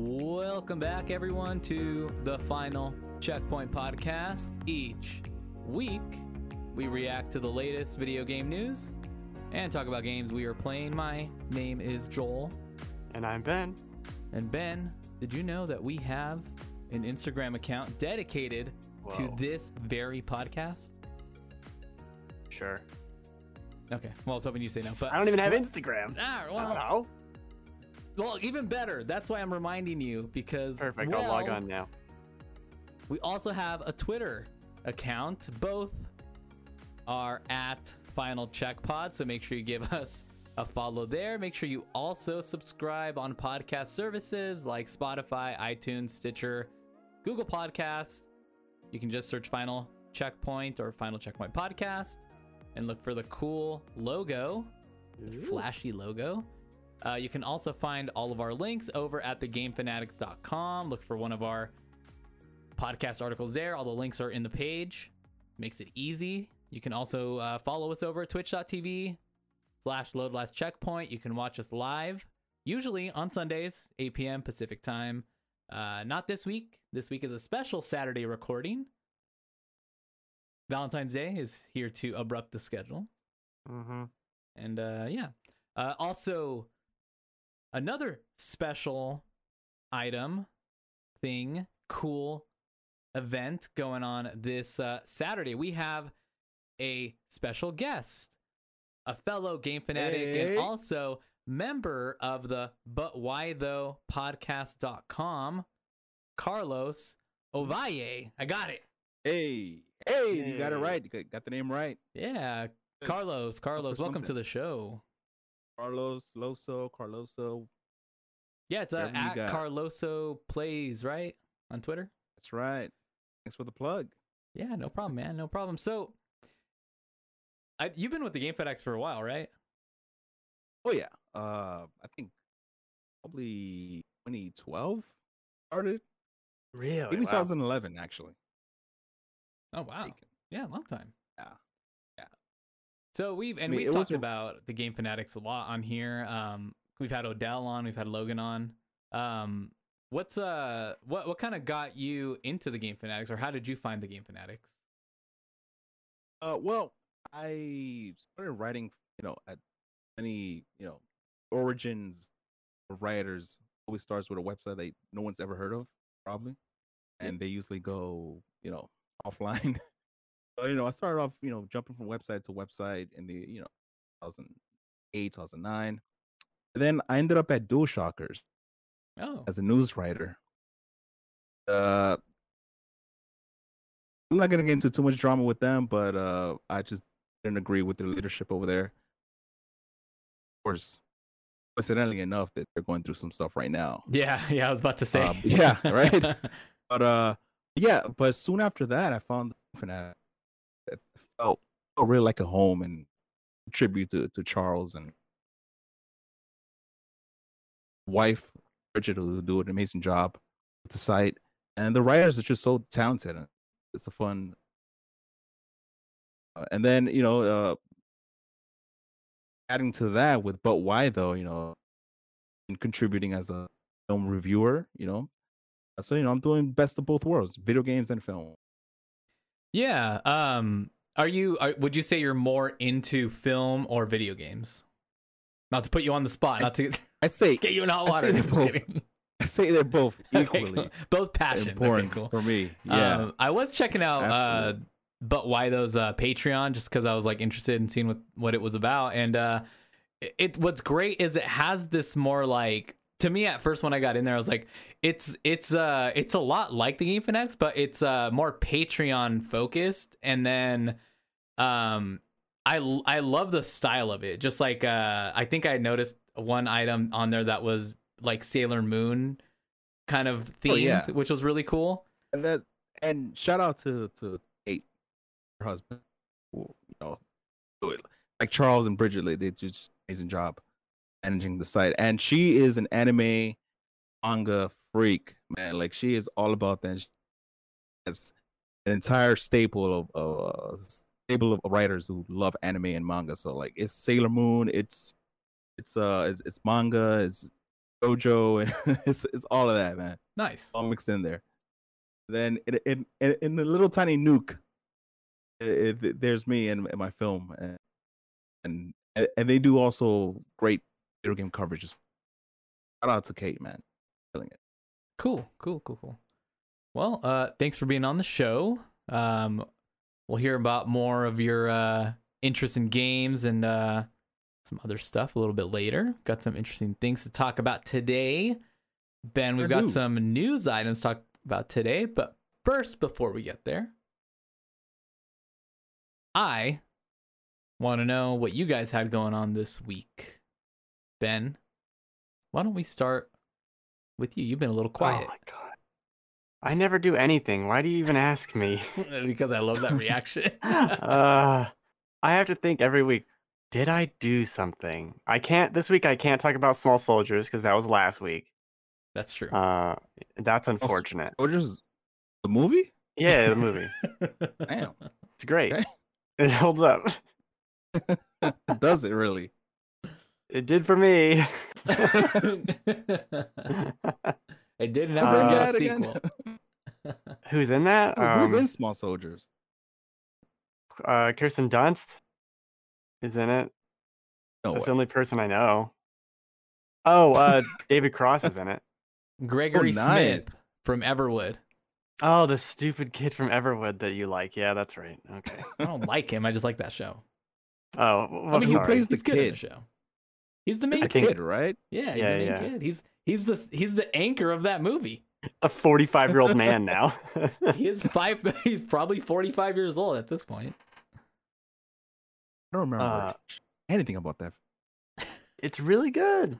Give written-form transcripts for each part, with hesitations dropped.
Welcome back, everyone, to the Final Checkpoint Podcast. Each week, we react to the latest video game news and talk about games we are playing. My name is Joel. And I'm Ben. And Ben, did you know that we have an Instagram account dedicated to this very podcast? Sure. Okay. Well, I was hoping you'd say no. But I don't even have Instagram. Well, even better. That's why I'm reminding you, because perfect. I'll log on now. We also have a Twitter account. Both are at Final Check Pod, so make sure you give us a follow there. Make sure you also subscribe on podcast services like Spotify, iTunes, Stitcher, Google Podcasts. You can just search Final Checkpoint or Final Checkpoint Podcast and look for the cool logo, the flashy logo. You can also find all of our links over at thegamefanatics.com. Look for one of our podcast articles there. All the links are in the page. Makes it easy. You can also follow us over at twitch.tv/loadlastcheckpoint. You can watch us live, usually on Sundays, 8 p.m. Pacific time. Not this week. This week is a special Saturday recording. Valentine's Day is here to abrupt the schedule. And yeah. Also, another special item, thing, cool event going on this Saturday. We have a special guest, a fellow game fanatic, and also member of the But Why Though podcast.com, Carlos Ovalle. I got it. Hey, you got it right. You got the name right. Yeah. Carlos, welcome to the show. Carloso. Yeah, it's at Carloso Plays, right? On Twitter. That's right. Thanks for the plug. Yeah, no problem, man. No problem. So, you've been with the Game FedEx for a while, right? Oh, yeah. I think probably 2012 started. Really? Maybe 2011, actually. Oh, wow. Yeah, long time. Yeah. So we've talked about the Game Fanatics a lot on here. We've had Odell on, we've had Logan on. What's what kind of got you into the Game Fanatics, or how did you find the Game Fanatics? Well, I started writing, at many, origins of writers always starts with a website that no one's ever heard of, probably. And they usually go, offline. I started off, jumping from website to website in the, 2008, 2009. And then I ended up at DualShockers as a news writer. I'm not going to get into too much drama with them, but I just didn't agree with their leadership over there. Of course, coincidentally enough, that they're going through some stuff right now. Yeah, I was about to say. Right? But, but soon after that, I found the Fanatic. It felt really like a home and a tribute to Charles and wife Bridget, who do an amazing job with the site, and the writers are just so talented. It's a fun, and then adding to that with But Why Though, and contributing as a film reviewer, so I'm doing best of both worlds, video games and film. Yeah. Would you say you're more into film or video games? Not to put you on the spot. I'd say get you in hot water. I'd say they're both equally both passion important for me. Yeah. I was checking out But Why Those Patreon, just because I was interested in seeing what it was about, and what's great is it has this more to me, at first when I got in there, I was like, it's a lot like the Game Fanatics, but it's more Patreon focused. And then I love the style of it. Just I think I noticed one item on there that was Sailor Moon kind of themed, which was really cool. And shout out to Kate, her husband. Charles and Bridget, they do just an amazing job managing the site, and she is an anime manga freak, man. She is all about that. That's an entire staple of writers who love anime and manga. So it's Sailor Moon, it's manga, it's JoJo, and it's all of that, man. Nice, all mixed in there. Then in the little tiny nuke, there's me and my film, and they do also great video game coverage. Shout out to Kate, man, killing it. Cool. Well, thanks for being on the show. We'll hear about more of your interest in games and some other stuff a little bit later. Got some interesting things to talk about today. Ben, we've got some news items to talk about today, but first, before we get there, I want to know what you guys had going on this week. Ben, why don't we start with you? You've been a little quiet. Oh my God. I never do anything. Why do you even ask me? Because I love that reaction. I have to think every week. Did I do something? I can't. This week I can't talk about Small Soldiers because that was last week. That's true. That's unfortunate. Small Soldiers, the movie? Yeah, the movie. Damn, it's great. Okay. It holds up. Does it really? It did for me. It didn't have a sequel. Who's in that? Who's in Small Soldiers? Kirsten Dunst is in it. That's the only person I know. Oh, David Cross is in it. Gregory Smith from Everwood. Oh, the stupid kid from Everwood that you like. Yeah, that's right. Okay. I don't like him. I just like that show. Oh, well, I mean, sorry. He plays the kid in the show. He's the main kid, right? Yeah, he's the main kid. He's the anchor of that movie. A 45-year-old man now. He's probably 45 years old at this point. I don't remember anything about that. It's really good.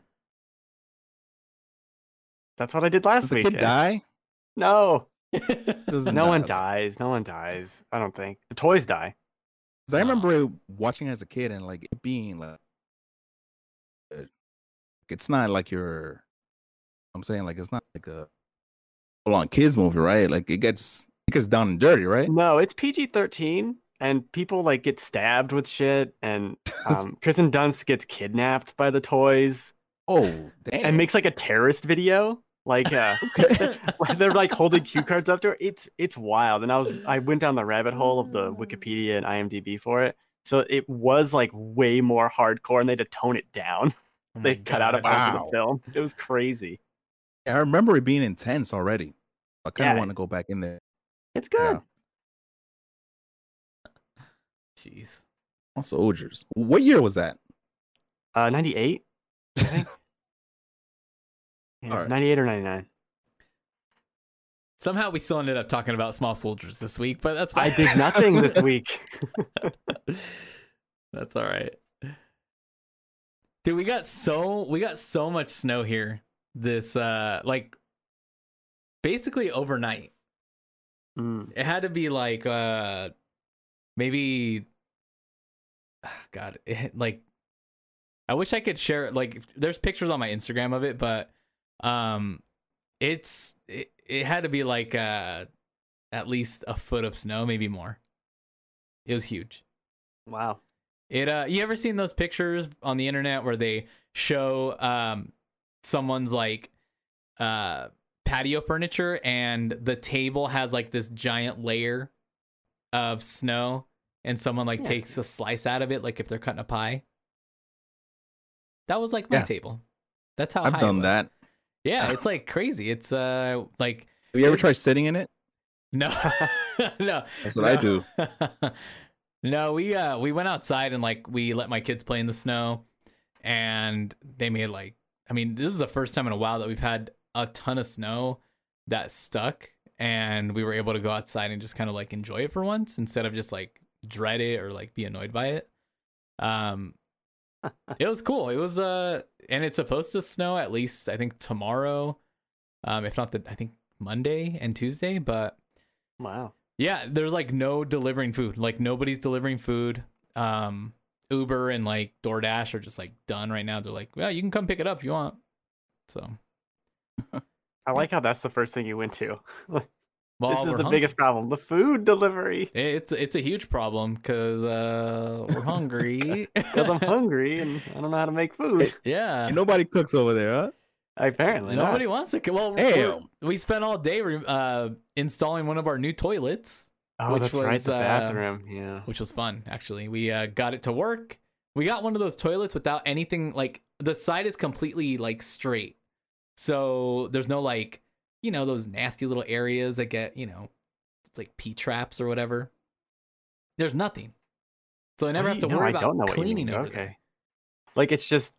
That's what I did last week. Did the kid die? No. No one dies. I don't think. The toys die. Because I remember watching as a kid and like it being like, it's not like you're, I'm saying, like, it's not like a full-on kids movie, right? Like it gets down and dirty, right? No, it's PG-13 and people like get stabbed with shit, and Kristen Dunst gets kidnapped by the toys. Oh, damn. And makes like a terrorist video. Like they're like holding cue cards up to her. It's wild. And I went down the rabbit hole of the Wikipedia and IMDb for it. So it was like way more hardcore and they had to tone it down. Oh, they cut out a bunch of the film. It was crazy. I remember it being intense already. I kind of want to go back in there. It's good. Yeah. Jeez. Small Soldiers. What year was that? 98. I think. Yeah, right. 98 or 99. Somehow we still ended up talking about Small Soldiers this week, but that's fine. I did nothing this week. That's all right. Dude, we got so much snow here. This like basically overnight. It had to be like maybe God, like I wish I could share, like there's pictures on my Instagram of it, but it had to be like at least a foot of snow, maybe more. It was huge. Wow. It you ever seen those pictures on the internet where they show someone's like patio furniture and the table has like this giant layer of snow and someone like takes a slice out of it, like if they're cutting a pie? That was like my table. That's how I've done that. Yeah, it's like crazy. It's like, have you ever tried sitting in it? No. No, that's what I do. No, we went outside and like we let my kids play in the snow, and they made like, I mean, this is the first time in a while that we've had a ton of snow that stuck, and we were able to go outside and just kind of like enjoy it for once instead of just like dread it or like be annoyed by it. It was cool. It was and it's supposed to snow at least I think tomorrow, if not I think Monday and Tuesday. But wow, yeah, there's like no delivering food. Like nobody's delivering food. Uber and like DoorDash are just like done right now. They're like, well, you can come pick it up if you want. So I like how that's the first thing you went to. This is the biggest problem, the food delivery. It's a huge problem because we're hungry. Because I'm hungry and I don't know how to make food. Yeah, and nobody cooks over there, huh? Apparently nobody not. Wants to. Well, we spent all day installing one of our new toilets. Oh, which that's was, right, the bathroom. Yeah, which was fun actually. We got it to work. We got one of those toilets without anything. Like the side is completely like straight, so there's no like, you know, those nasty little areas that get, you know, it's like pee traps or whatever. There's nothing, so I never have to worry about cleaning over there. Like it's just.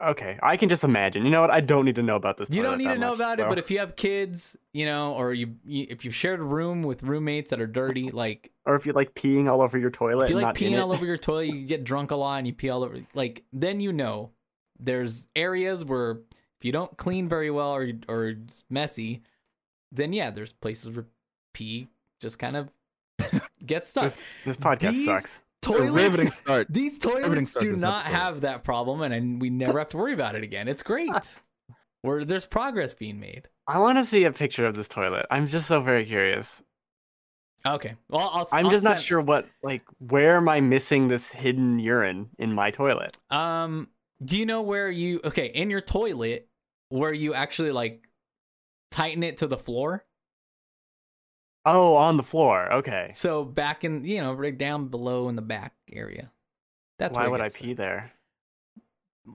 Okay, I can just imagine. You know what? I don't need to know about this. You don't need to know about it, but if you have kids, you know, or you if you've shared a room with roommates that are dirty, like, or if you like peeing all over your toilet, if you like peeing all over your toilet, you get drunk a lot and you pee all over. Like, then you know, there's areas where if you don't clean very well or it's messy, then yeah, there's places where pee just kind of gets stuck. This podcast sucks. Toilets, start. These toilets do not have that problem, and we never have to worry about it again. It's great. Where there's progress being made. I want to see a picture of this toilet. I'm just so very curious. Okay. Well, I'm just not sure what, like, where am I missing this hidden urine in my toilet? Do you know where you? Okay, in your toilet, where you actually like tighten it to the floor. Oh, on the floor. Okay. So back in, you know, right down below in the back area. That's why would I pee there?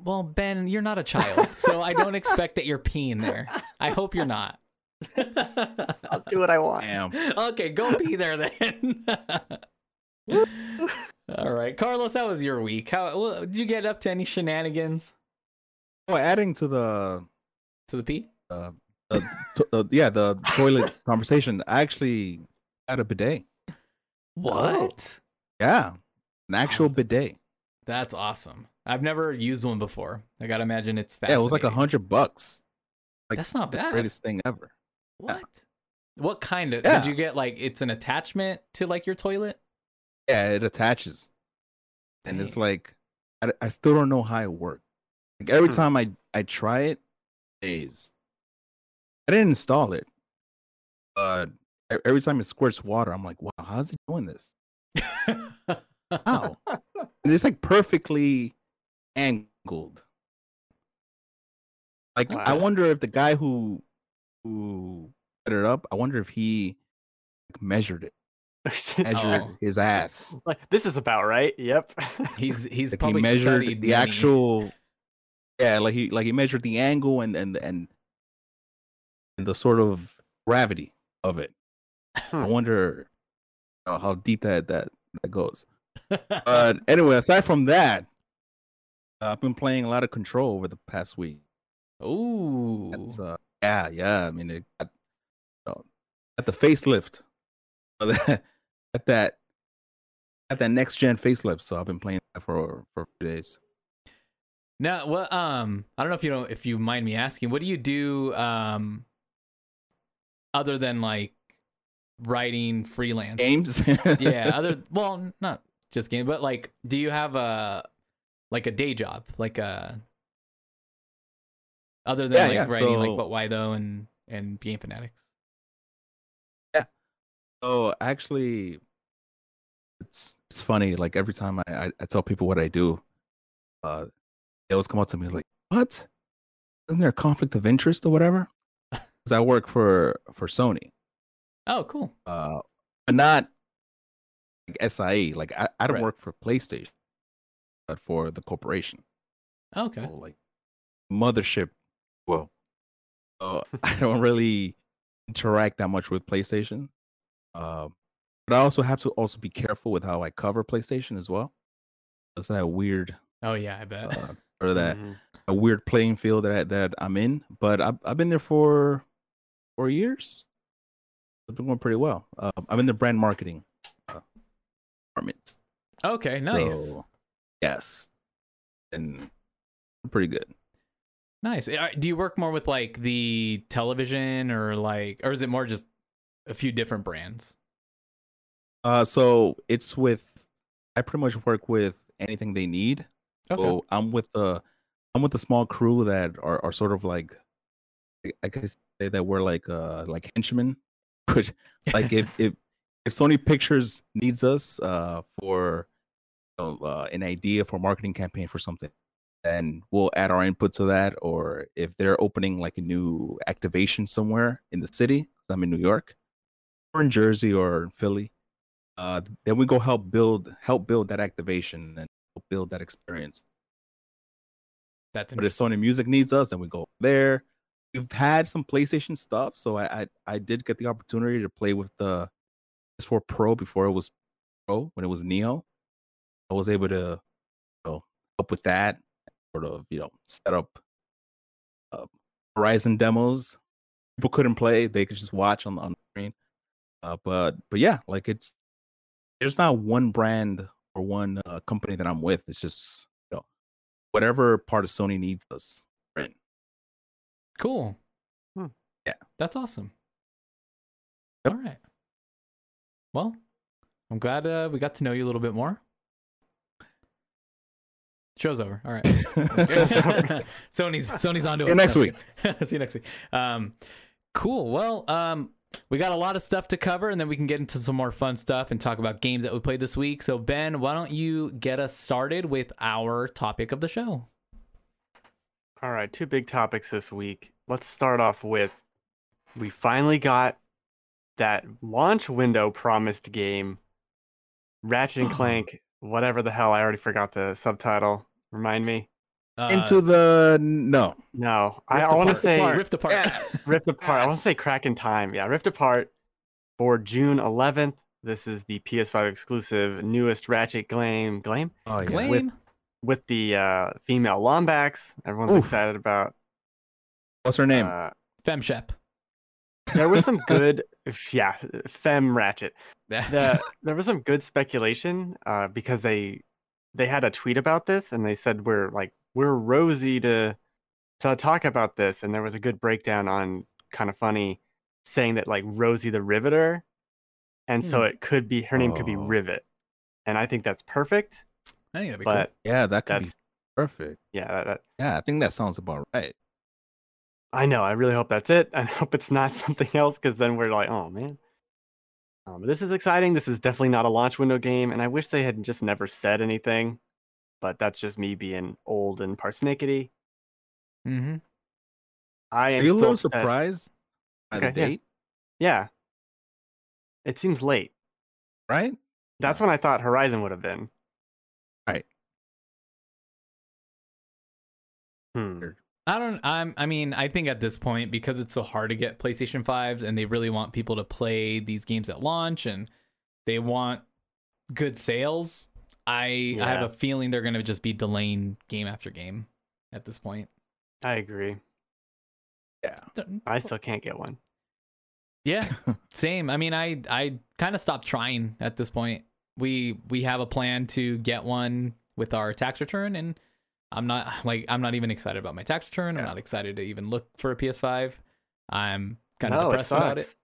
Well, Ben, you're not a child, so I don't expect that you're peeing there. I hope you're not. I'll do what I want. Damn. Okay, go pee there then. All right, Carlos, how was your week? How did you get up to any shenanigans? Oh, adding to the pee. The toilet conversation. I actually had a bidet. What? Yeah, an actual bidet. That's awesome. I've never used one before. I gotta imagine it's fascinating. Yeah, it was like $100. Like, that's not bad. The greatest thing ever. What? Yeah. What kind of? Yeah. Did you get like it's an attachment to like your toilet? Yeah, it attaches, and it's like I still don't know how it works. Like every time I try it, days. I didn't install it, but every time it squirts water, I'm like, wow, how's it doing this? Wow. And it's like perfectly angled. Like, wow. I wonder if the guy who set it up, I wonder if he measured it. His ass. Like, this is about right. Yep. He's like probably he measured studied the actual. Yeah, like he measured the angle and the sort of gravity of it. I wonder how deep that goes. But anyway, aside from that, I've been playing a lot of Control over the past week. Oh, yeah. I mean, it got, at the facelift, at that next gen facelift. So I've been playing that for a few days. Now, well, I don't know if you mind me asking, what do you do? Other than like writing freelance games, yeah. Well, not just games, but like, do you have a day job, like other than writing, so, like Wido and Game Fanatics? Yeah. Oh, actually, it's funny. Like every time I tell people what I do, they always come up to me like, "What? Isn't there a conflict of interest or whatever?" I work for Sony. Oh, cool. But not like SIE. Like I don't work for PlayStation, but for the corporation. Okay. So, like mothership. Well, I don't really interact that much with PlayStation. But I also have to be careful with how I cover PlayStation as well. It's that weird. Oh yeah, I bet. Or that a weird playing field that I'm in. But I've been there for 4 years. It's been going pretty well. I'm in the brand marketing department. Okay, nice. So, yes, and pretty good. Nice. Do you work more with like the television, or is it more just a few different brands? So it's with. I pretty much work with anything they need. Okay. So I'm with a small crew that are sort of like, I guess say that we're like henchmen, which like if Sony Pictures needs us for an idea for a marketing campaign for something, then we'll add our input to that. Or if they're opening like a new activation somewhere in the city, I'm in New York or in Jersey or in Philly, then we go help build that activation and build that experience. But if Sony Music needs us, then we go there. We've had some PlayStation stuff, so I did get the opportunity to play with the PS4 Pro before it was Pro, when it was Neo. I was able to, you know, help with that, sort of, you know, set up Horizon demos. People couldn't play; they could just watch on the screen. But yeah, like it's there's not one brand or one company that I'm with. It's just, you know, whatever part of Sony needs us. Right. Cool. Hmm. Yeah, that's awesome. Yep. All right. Well, I'm glad we got to know you a little bit more. Show's over. All right. Sony's onto it. See you next week. Cool. Well, we got a lot of stuff to cover, and then we can get into some more fun stuff and talk about games that we played this week. So, Ben, why don't you get us started with our topic of the show? All right. Two big topics this week. Let's start off with, we finally got that launch window promised game, Ratchet and Clank, whatever the hell. I already forgot the subtitle. Remind me. Into the no. I want to say Rift Apart. Yes. Rift Apart. Yes. I want to say Crack in Time. Yeah, Rift Apart for June 11th. This is the PS5 exclusive newest Ratchet Glame. Oh, yeah. Glame with the female Lombax. Everyone's excited about. What's her name? Femshep. There was some good, Fem Ratchet. There was some good speculation because they had a tweet about this, and they said we're rosy to talk about this, and there was a good breakdown on Kind of Funny saying that like Rosie the Riveter, and so it could be her name could be Rivet, and I think that's perfect. I think that'd be cool. Yeah, that could be perfect. Yeah, I think that sounds about right. I know. I really hope that's it. I hope it's not something else, because then we're like, oh man. This is exciting. This is definitely not a launch window game, and I wish they had just never said anything, but that's just me being old and persnickety. Mm-hmm. Are you a little surprised by the date? Yeah. It seems late. Right? That's when I thought Horizon would have been. Right. I think at this point, because it's so hard to get PlayStation 5s and they really want people to play these games at launch and they want good sales, I have a feeling they're going to just be delaying game after game at this point. I agree. Yeah. I still can't get one. Yeah, same. I mean, I kind of stopped trying at this point. We have a plan to get one with our tax return, and I'm not even excited about my tax return. I'm not excited to even look for a PS5. I'm kind of depressed about it.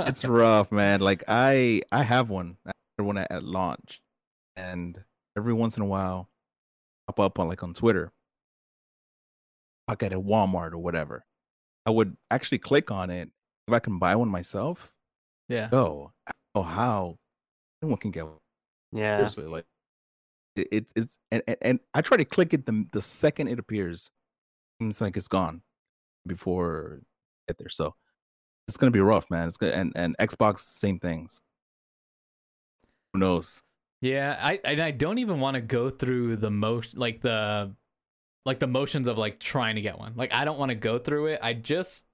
It's rough, man. Like I have one. I had one at launch, and every once in a while, pop up on Twitter. I get it at Walmart or whatever. I would actually click on it if I can buy one myself. Yeah. I don't know how anyone can get one. Yeah. Seriously, it's and I try to click it the second it appears, it's like it's gone before I get there. So it's gonna be rough, man. It's good, and Xbox, same things. Who knows? Yeah, I don't even want to go through the motion, like the motions of trying to get one. I don't want to go through it. I just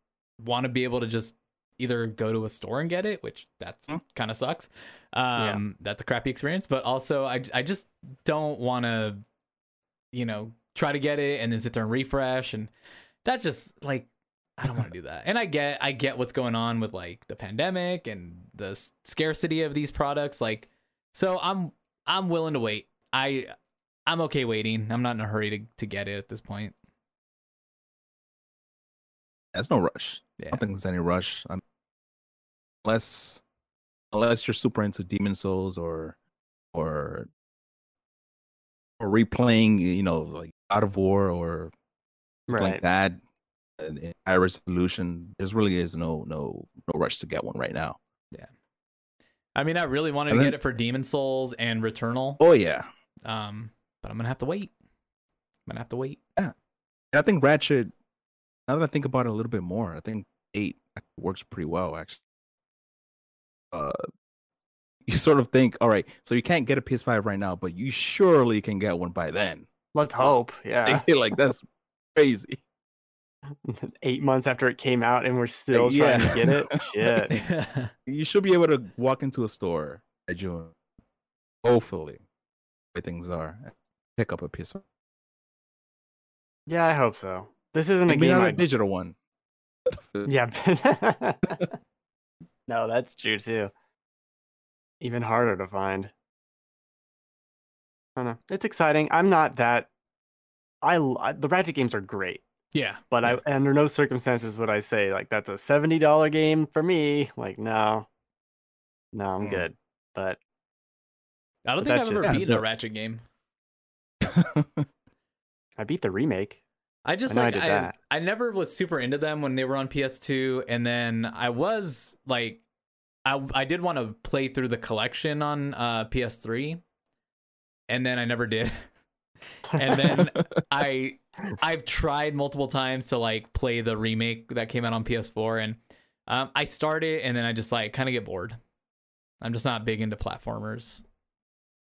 want to be able to just either go to a store and get it, which that's kind of sucks. That's a crappy experience, but also I just don't want to, try to get it and then sit there and refresh. And that's just I don't want to do that. And I get what's going on with the pandemic and the scarcity of these products. So I'm willing to wait. I'm okay waiting. I'm not in a hurry to get it at this point. There's no rush. Yeah. I don't think there's any rush. Unless you're super into Demon Souls or replaying, God of War or like that in high resolution, there really is no rush to get one right now. Yeah. I mean, I really wanted to get it for Demon Souls and Returnal. Oh yeah. But I'm gonna have to wait. Might have to wait. Yeah. And I think Ratchet, now that I think about it a little bit more, I think 8 works pretty well, actually. You sort of think, all right, so you can't get a PS5 right now, but you surely can get one by then. Let's hope, yeah. Like, that's crazy. 8 months after it came out and we're still trying to get it? Shit. Yeah. You should be able to walk into a store by June. Hopefully. The way things are. Pick up a PS5. Yeah, I hope so. This isn't a game. Not a digital one. Yeah. No, that's true too. Even harder to find. I don't know. It's exciting. I'm not that. The Ratchet games are great. Yeah. But I under no circumstances would I say like that's a $70 game for me. Like no, I'm good. But I don't think I've ever beaten a Ratchet game. I beat the remake. I never was super into them when they were on PS2, and then I was like, I did want to play through the collection on PS3, and then I never did. And then I've tried multiple times to like play the remake that came out on PS4, and I started, and then I just like kind of get bored. I'm just not big into platformers.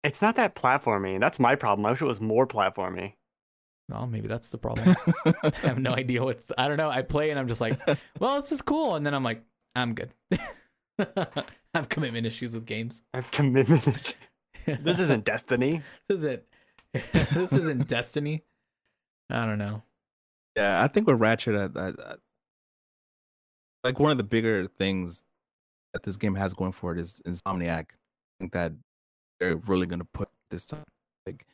It's not that platformy. That's my problem. I wish it was more platformy. Well, maybe that's the problem. I have no idea I don't know. I play and I'm just like, well, this is cool. And then I'm like, I'm good. I have commitment issues with games. I have commitment issues. This isn't Destiny. This isn't Destiny. I don't know. Yeah, I think with Ratchet, I like one of the bigger things that this game has going for it is Insomniac. I think that they're really going to put this time. Like,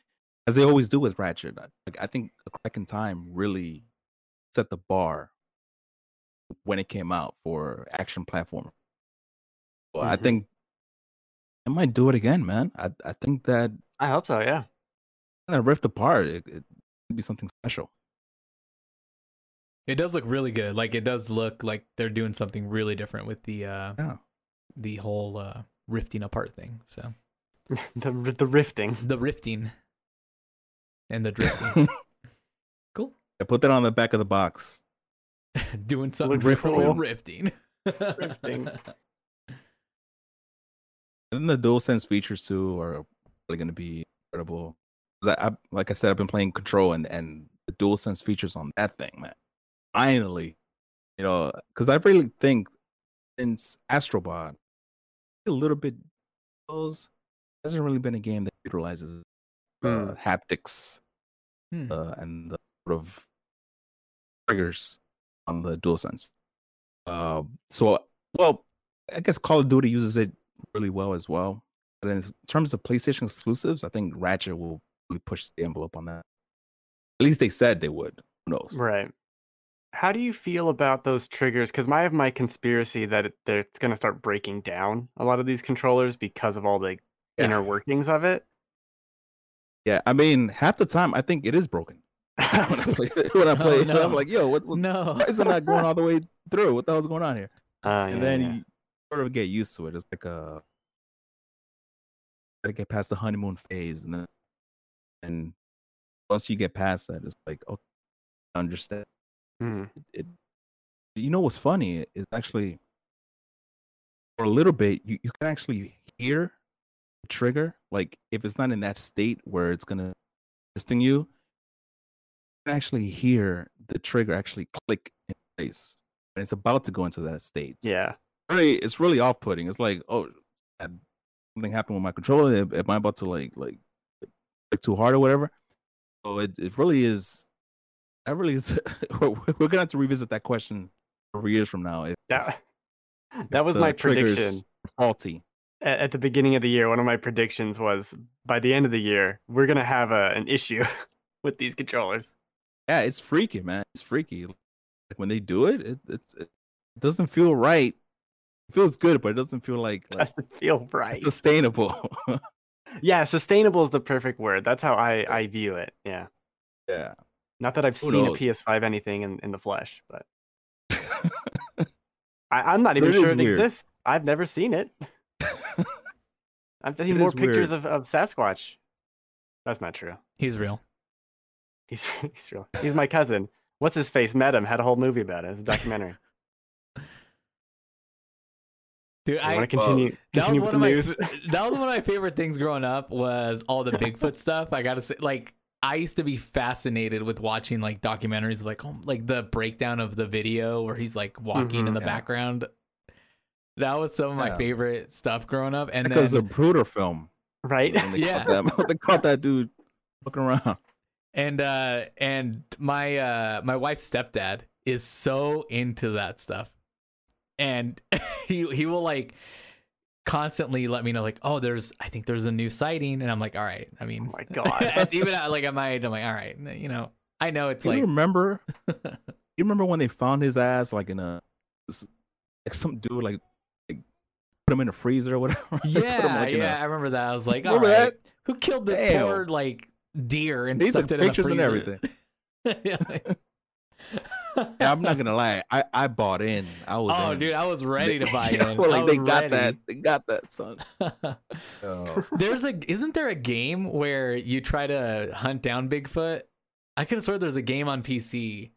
as they always do with Ratchet, I think A Crack in Time really set the bar when it came out for action platformer. Well, I think it might do it again, man. I think that. I hope so, yeah. That Rift Apart, it could be something special. It does look really good. Like, it does look like they're doing something really different with the whole rifting apart thing. So the rifting. And the drifting. Cool. I put that on the back of the box. Doing something cool. Rifting. And the DualSense features too are really going to be incredible. Like I said, I've been playing Control, and the DualSense features on that thing, man. Finally, you know, because I really think since Astro Bot, a little bit, hasn't really been a game that utilizes haptics and the sort of triggers on the DualSense. Well, I guess Call of Duty uses it really well as well. But in terms of PlayStation exclusives, I think Ratchet will really push the envelope on that. At least they said they would. Who knows? Right. How do you feel about those triggers? Because I have my conspiracy that it's going to start breaking down a lot of these controllers because of all the inner workings of it. Yeah, I mean, half the time I think it is broken. When I play it, I'm like, yo, why is it not going all the way through? What the hell's going on here? You sort of get used to it. It's like gotta get past the honeymoon phase, and once you get past that, it's like, okay, I understand. You know what's funny is actually for a little bit you can actually hear trigger, like if it's not in that state where it's gonna sting you, you can actually hear the trigger actually click in place and it's about to go into that state. Yeah, really, it's really off-putting. It's like, oh, something happened with my controller. Am I about to like too hard or whatever? So it really is. That really is. We're gonna have to revisit that question for years from now. That was my prediction. Faulty. At the beginning of the year, one of my predictions was by the end of the year, we're going to have an issue with these controllers. Yeah, it's freaky, man. It's freaky. Like, when they do it, it doesn't feel right. It feels good, but it doesn't feel like doesn't feel right. Sustainable. Yeah, sustainable is the perfect word. That's how I view it. Yeah. Yeah. Not that I've seen a PS5 anything in the flesh, but I'm not even sure it exists. I've never seen it. I'm thinking more pictures of Sasquatch. That's not true. He's real. He's real. He's my cousin. What's his face? Met him. Had a whole movie about it. It's a documentary. Dude, I want to continue with the news. That was one of my favorite things growing up was all the Bigfoot stuff. I gotta say, like, I used to be fascinated with watching like documentaries, like the breakdown of the video where he's like walking in the background. That was some of my favorite stuff growing up. And that then was a Bruder film, right? They caught that dude looking around. And my my wife's stepdad is so into that stuff, and he will like constantly let me know, like, oh, I think there's a new sighting, and I'm like, all right. I mean, oh my god, even at, like, at my age, I'm like, all right, you know, I know it's you remember when they found his ass like in a some dude like put him in a freezer or whatever. I remember that. I was like, all right, who killed this poor like deer and stuffed it in the freezer and everything? Yeah, I'm not gonna lie. I bought in. Dude, I was ready to buy in. Like, they got that. They got that, son. Isn't there a game where you try to hunt down Bigfoot? I could have sworn there's a game on PC.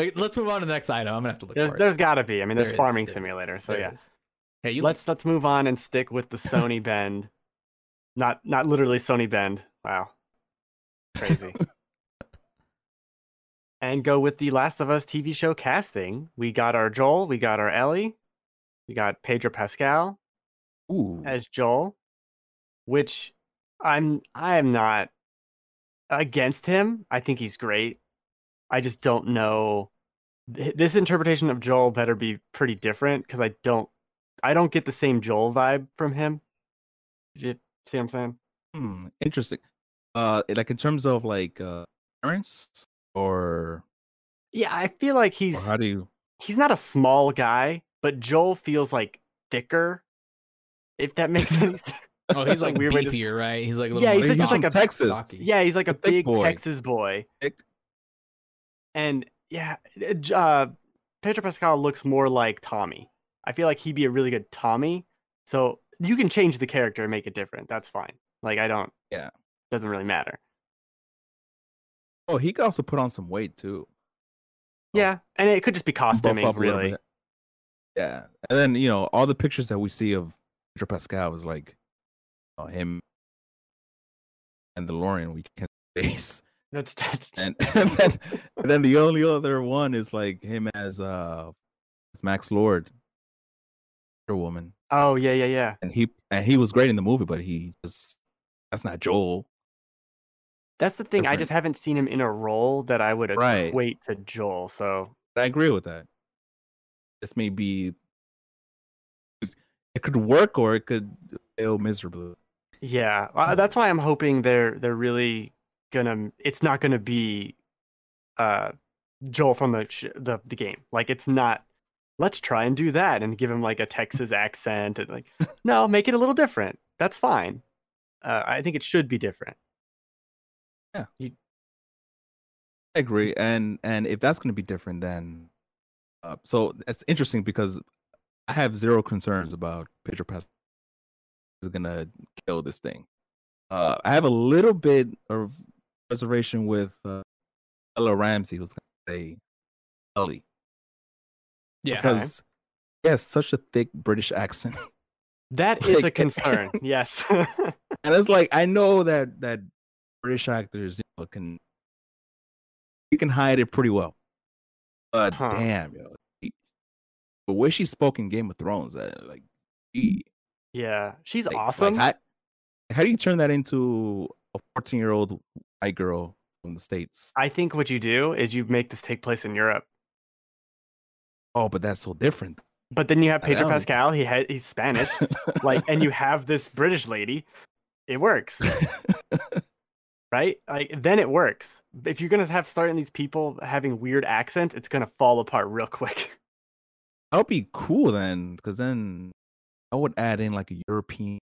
Okay, let's move on to the next item. I'm gonna have to look. There's gotta be. I mean, there's farming simulator. So yeah. Hey, let's move on and stick with the Sony bend. Not literally Sony bend. Wow, crazy. And go with the Last of Us TV show casting. We got our Joel. We got our Ellie. We got Pedro Pascal as Joel, which I am not against him. I think he's great. I just don't know. This interpretation of Joel better be pretty different, because I don't get the same Joel vibe from him. Did you see what I'm saying? Interesting. Like in terms of like parents. Or yeah, I feel like he's not a small guy, but Joel feels like thicker, if that makes sense. Oh, he's like weird beefier, right? He's like a little he's just like a Texas. Yeah, he's like a big boy. Texas boy. Thick. And yeah, Pedro Pascal looks more like Tommy. I feel like he'd be a really good Tommy. So you can change the character and make it different. That's fine. Like doesn't really matter. Oh, he could also put on some weight too. Yeah, and it could just be costuming, really. Yeah, and then you know all the pictures that we see of Pedro Pascal was like, him and the Mandalorian. We can't face. That's and then the only other one is like him as Max Lord, Wonder Woman. Oh yeah. And he was great in the movie, but that's not Joel. That's the thing. Different. I just haven't seen him in a role that I would equate to Joel. So I agree with that. This may be, it could work or it could fail miserably. Yeah, that's why I'm hoping they're really gonna. It's not gonna be, Joel from the game. Like it's not. Let's try and do that and give him like a Texas accent and like no, make it a little different. That's fine. I think it should be different. Yeah, I agree, and if that's going to be different, then so that's interesting because I have zero concerns about Pedro Pascal is going to kill this thing. I have a little bit of reservation with Bella Ramsey, who's going to say Ellie. Yeah, because he has such a thick British accent. That like, is a concern. Yes, and it's like I know that British actors, you know, can hide it pretty well, but damn, yo, the way she spoke in Game of Thrones, like, she's awesome. Like, how do you turn that into a 14-year-old white girl from the States? I think what you do is you make this take place in Europe. Oh, but that's so different. But then you have Pedro Pascal. He's Spanish, like, and you have this British lady. It works. Right? Like then it works. If you're gonna have starting these people having weird accents, it's gonna fall apart real quick. That would be cool then, because then I would add in like a European.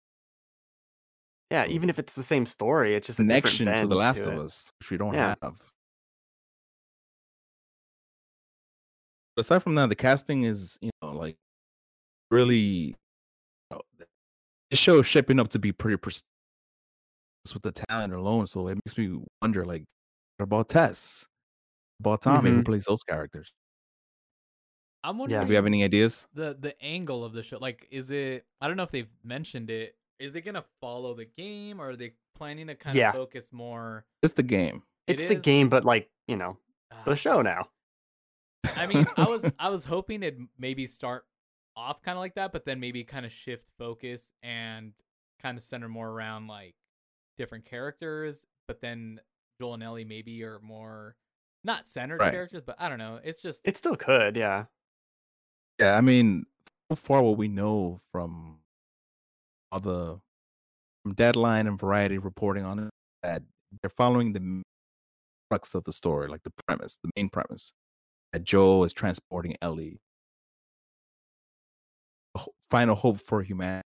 Yeah, even if it's the same story, it's just a connection to The Last of Us, which we don't have. But aside from that, the casting is, you know, like really, you know, the show is shaping up to be pretty just with the talent alone. So it makes me wonder, like, what about Tess? About Tommy, who plays those characters? I'm wondering. Do we have any ideas? The angle of the show, like, is it? I don't know if they've mentioned it. Is it gonna follow the game, or are they planning to kind of focus more? It's the game. It's the game, but like, you know, the show now. I mean, I was hoping it maybe start off kind of like that, but then maybe kind of shift focus and kind of center more around like different characters. But then Joel and Ellie maybe are more not centered characters, but I don't know. It's just it still could, yeah. I mean, so far what we know from all the Deadline and Variety reporting on it, that they're following the crux of the story, like the premise, the main premise, that Joel is transporting Ellie, final hope for humanity,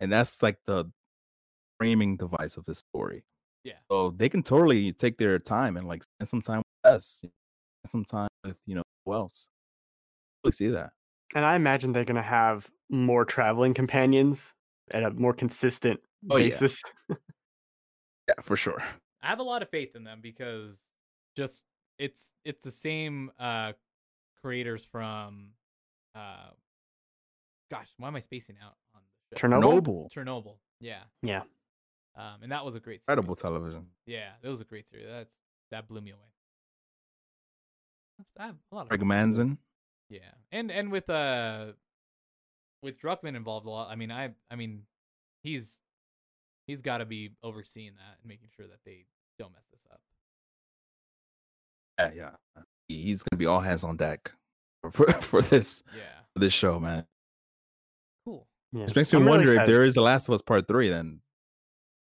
and that's like the framing device of this story. Yeah. So they can totally take their time and like spend some time with us, spend some time with, you know, who else. We see that, and I imagine they're gonna have more traveling companions at a more consistent basis. Yeah. Yeah, for sure. I have a lot of faith in them because just it's the same creators from gosh, why am I spacing out on the show? Chernobyl. Yeah. And that was a great series. Incredible television. Yeah, that was a great series. That blew me away. I have a lot of Greg Manzin. Yeah, and with Druckmann involved a lot. I mean, I mean, he's got to be overseeing that and making sure that they don't mess this up. Yeah. He's gonna be all hands on deck for this show, man. Cool. Yeah. Which makes me wonder really if there is The Last of Us Part 3, then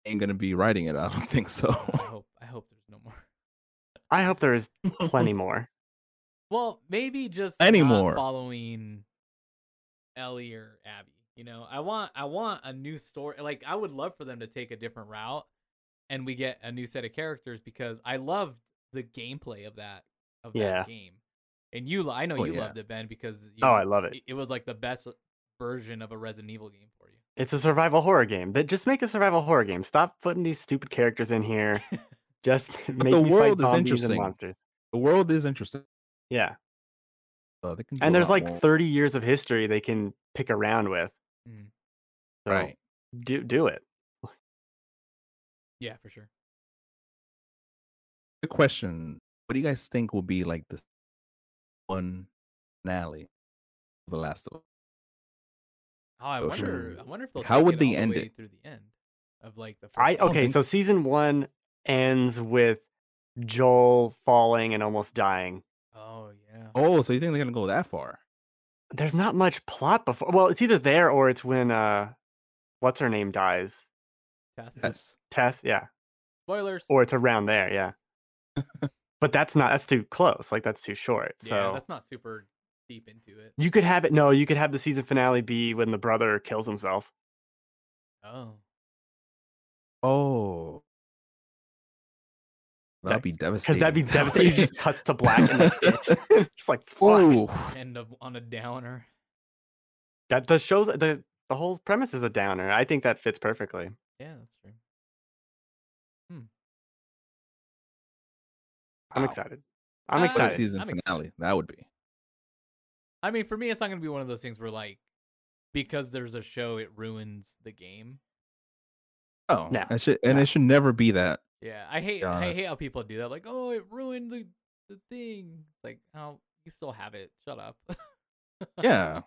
ain't gonna be writing it. I don't think so. I hope there's no more. I hope there is plenty more. Well, maybe just anymore following Ellie or Abby. You know, I want a new story. Like, I would love for them to take a different route, and we get a new set of characters because I loved the gameplay of that game. And you loved it, Ben, because I love it. It was like the best version of a Resident Evil game for you. It's a survival horror game. Just make a survival horror game. Stop putting these stupid characters in here. Just make me fight zombies and monsters. The world is interesting. Yeah. And there's like 30 years of history they can pick around with. Mm. So right. Do it. Yeah, for sure. Good question. What do you guys think will be like the one finale of The Last of Us? Oh, I wonder if they'll how would they end it through the end of like the first so season 1 ends with Joel falling and almost dying. Oh yeah. Oh, so you think they're gonna go that far? There's not much plot before. Well, it's either there or it's when what's her name dies. Tess, yeah. Spoilers. Or it's around there, yeah. But that's too close. Like, that's too short. Yeah, so that's not super deep into it. You could have the season finale be when the brother kills himself. Oh. That'd be devastating. Because that'd be devastating. It just cuts to black and that's it. It's like, fuck. End up on a downer. That the show's the whole premise is a downer. I think that fits perfectly. Yeah, that's true. I'm excited. I'm excited. Season finale. That would be. I mean, for me, it's not going to be one of those things where, like, because there's a show, it ruins the game. Oh, no. It should never be that. Yeah, I hate how people do that. Like, oh, it ruined the thing. Like, oh, you still have it. Shut up. Yeah.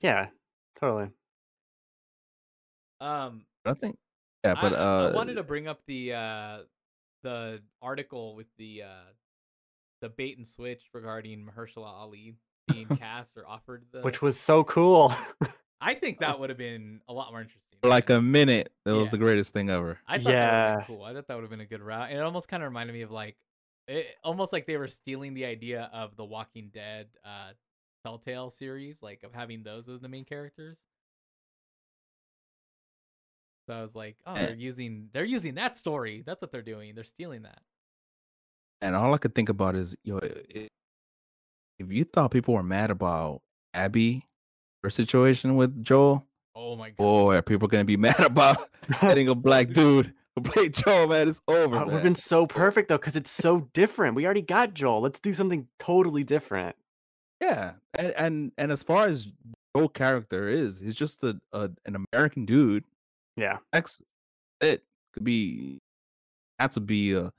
Yeah, totally. I wanted to bring up the article with the bait and switch regarding Mahershala Ali being cast or offered which was so cool. I think that would have been a lot more interesting. For like a minute, that was the greatest thing ever. I thought that would have been cool. I thought that would have been a good route. And it almost kind of reminded me of like, it almost like they were stealing the idea of the Walking Dead Telltale series, like of having those as the main characters. So I was like, oh, they're using that story. That's what they're doing. They're stealing that. And all I could think about is, if you thought people were mad about Abby, her situation with Joel. Oh my god. Boy, are people gonna be mad about letting a black dude Complete Joel, man. It's over. It would have been so perfect though, because it's so different. We already got Joel. Let's do something totally different. Yeah, and as far as Joel character is, he's just an American dude. Yeah, it could be have to be a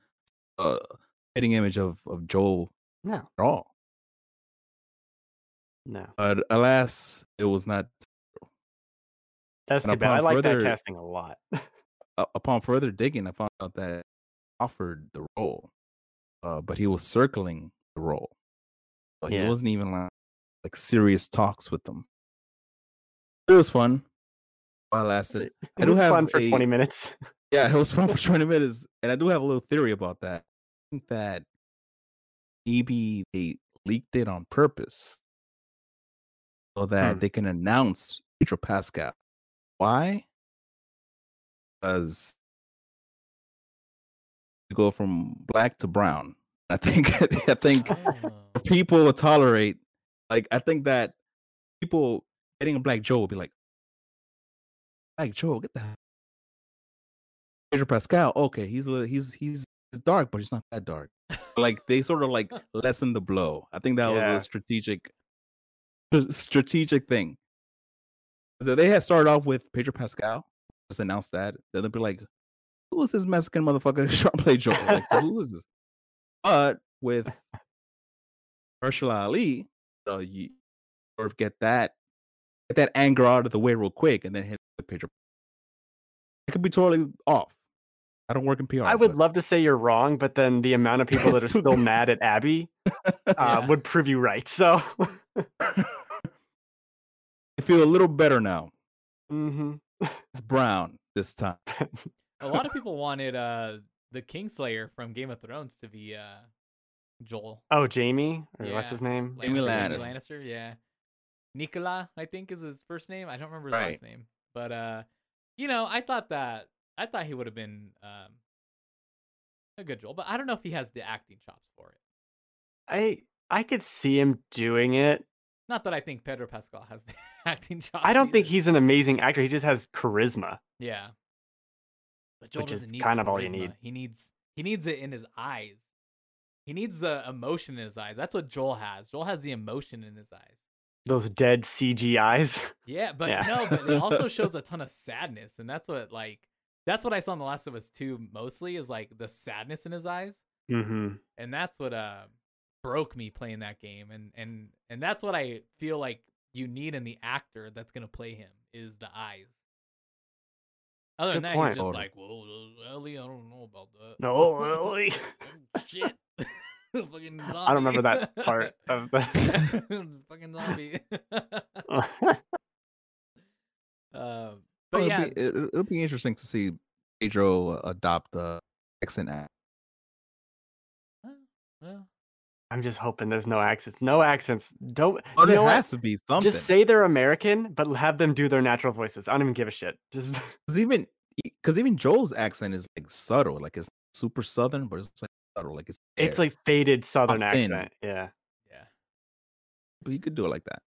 fitting image of Joel. No, at all. No, but alas, it was not. That's too bad. I like that casting a lot. Upon further digging, I found out that offered the role, but he was circling the role. So he wasn't even like serious talks with them. It was fun. While it lasted, it was fun for 20 minutes. Yeah, it was fun for 20 minutes, and I do have a little theory about that. I think that maybe they leaked it on purpose so that they can announce Pedro Pascal. Why? Because you go from black to brown. I think people will tolerate. Like, I think that people getting a black Joel will be like, "Black Joel, get that." Pedro Pascal, okay, he's dark, but he's not that dark. Like, they sort of like lessen the blow. I think that was a strategic thing. So they had started off with Pedro Pascal. Just announce that. They'll be like, "Who is this Mexican motherfucker trying to play Joel? Like, who is this?" But with Mahershala Ali, so you sort of get that anger out of the way real quick, and then hit the picture. It could be totally off. I don't work in PR. I would love to say you're wrong, but then the amount of people that are still mad at Abby would prove you right. So I feel a little better now. Mm-hmm. It's brown this time. A lot of people wanted the Kingslayer from Game of Thrones to be Joel. Oh, Jaime? Or what's his name? Jaime Lannister. Yeah. Nicola, I think, is his first name. I don't remember his last name. But I thought he would have been a good Joel, but I don't know if he has the acting chops for it. I could see him doing it. Not that I think Pedro Pascal has the acting job. I don't think he's an amazing actor. He just has charisma. Yeah, but Joel doesn't need kind of all you need. He needs it in his eyes. He needs the emotion in his eyes. That's what Joel has. Joel has the emotion in his eyes. Those dead CG eyes. Yeah, but no. But it also shows a ton of sadness, and that's what I saw in The Last of Us 2 mostly is like the sadness in his eyes. Mm-hmm. And that's what broke me playing that game, and that's what I feel like you need in the actor that's gonna play him is the eyes. Other than that, he's just like, "Well, Ellie, I don't know about that." No, Ellie, shit, fucking zombie. I don't remember that part of the fucking zombie. But yeah, it'll be interesting to see Pedro adopt the accent act. Well. I'm just hoping there's no accents. No accents. Don't. Oh, there has to be something. Just say they're American, but have them do their natural voices. I don't even give a shit. Just because even Joel's accent is like subtle, like it's super southern, but it's like subtle, like it's like faded southern accent. Yeah. But you could do it like that.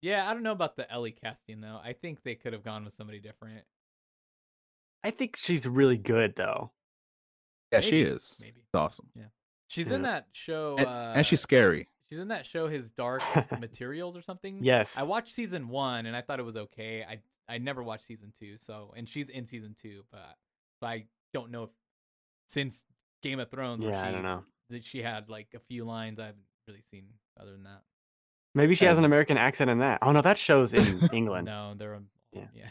Yeah, I don't know about the Ellie casting though. I think they could have gone with somebody different. I think she's really good though. Yeah, maybe. She is. Maybe it's awesome. Yeah. She's in that show. And she's scary. She's in that show, His Dark Materials or something. Yes. I watched season 1 and I thought it was okay. I never watched season 2. So, and she's in season 2, but I don't know if since Game of Thrones, I don't know that she had like a few lines I haven't really seen other than that. Maybe she has an American accent in that. Oh no, that show's in England. No, they're yeah.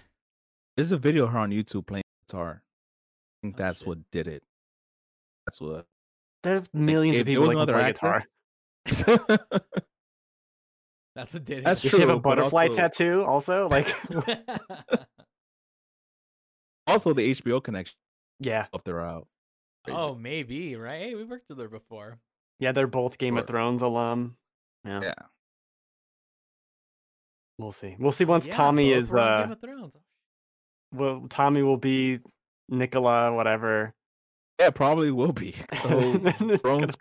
There's a video of her on YouTube playing guitar. I think that's what did it. That's what. There's millions of people that play guitar. That's what did it. That's true. Does she have a butterfly tattoo also? Like, also the HBO connection. Yeah. Up there out. Crazy. Oh, maybe, right? We worked with her before. Yeah, they're both Game of Thrones alum. Yeah. We'll see. We'll see once Tommy is Game of Thrones. Well, Tommy will be Nicola, whatever. Yeah, probably will be. So Thrones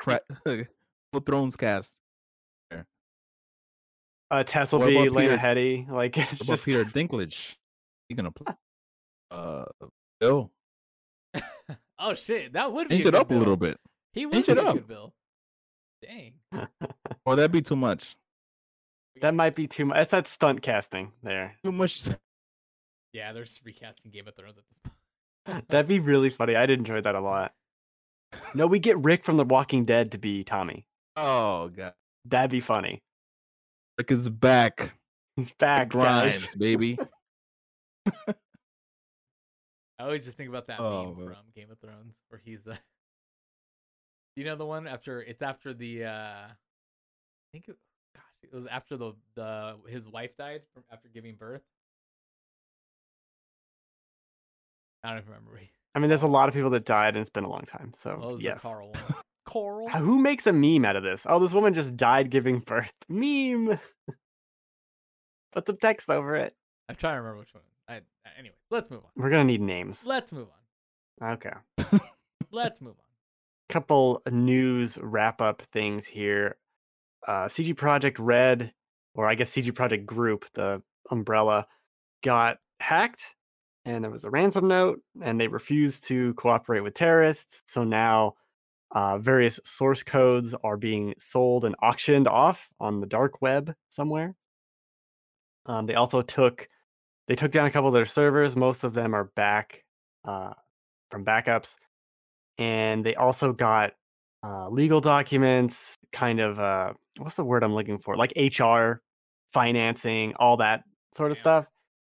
cast. Tess will be Lena Headey. Like, it's just Peter Dinklage. He's gonna play. Bill. Oh shit, that would be inch it up a little bit. He would be a good bill. Dang. Or that'd be too much. That might be too much. It's that stunt casting there. Too much. Yeah, they're just recasting Game of Thrones at this point. That'd be really funny. I'd enjoy that a lot. No, we get Rick from The Walking Dead to be Tommy. Oh god, that'd be funny. Rick is back. He's back, guys. Baby. I always just think about that meme from Game of Thrones where he's, you know, the one after the, I think it, gosh, it was after the his wife died from after giving birth. I don't remember. I mean, there's a lot of people that died, and it's been a long time. So what was the Carl one? Coral. Who makes a meme out of this? Oh, this woman just died giving birth. Meme. Put some text over it. I'm trying to remember which one. Anyway, let's move on. We're gonna need names. Let's move on. Okay. Let's move on. Couple news wrap-up things here. CD Projekt Red, or I guess CD Projekt Group, the umbrella, got hacked, and there was a ransom note, and they refused to cooperate with terrorists. So now, various source codes are being sold and auctioned off on the dark web somewhere. They also took down a couple of their servers. Most of them are back from backups. And they also got legal documents, kind of, what's the word I'm looking for? Like HR, financing, all that sort of stuff,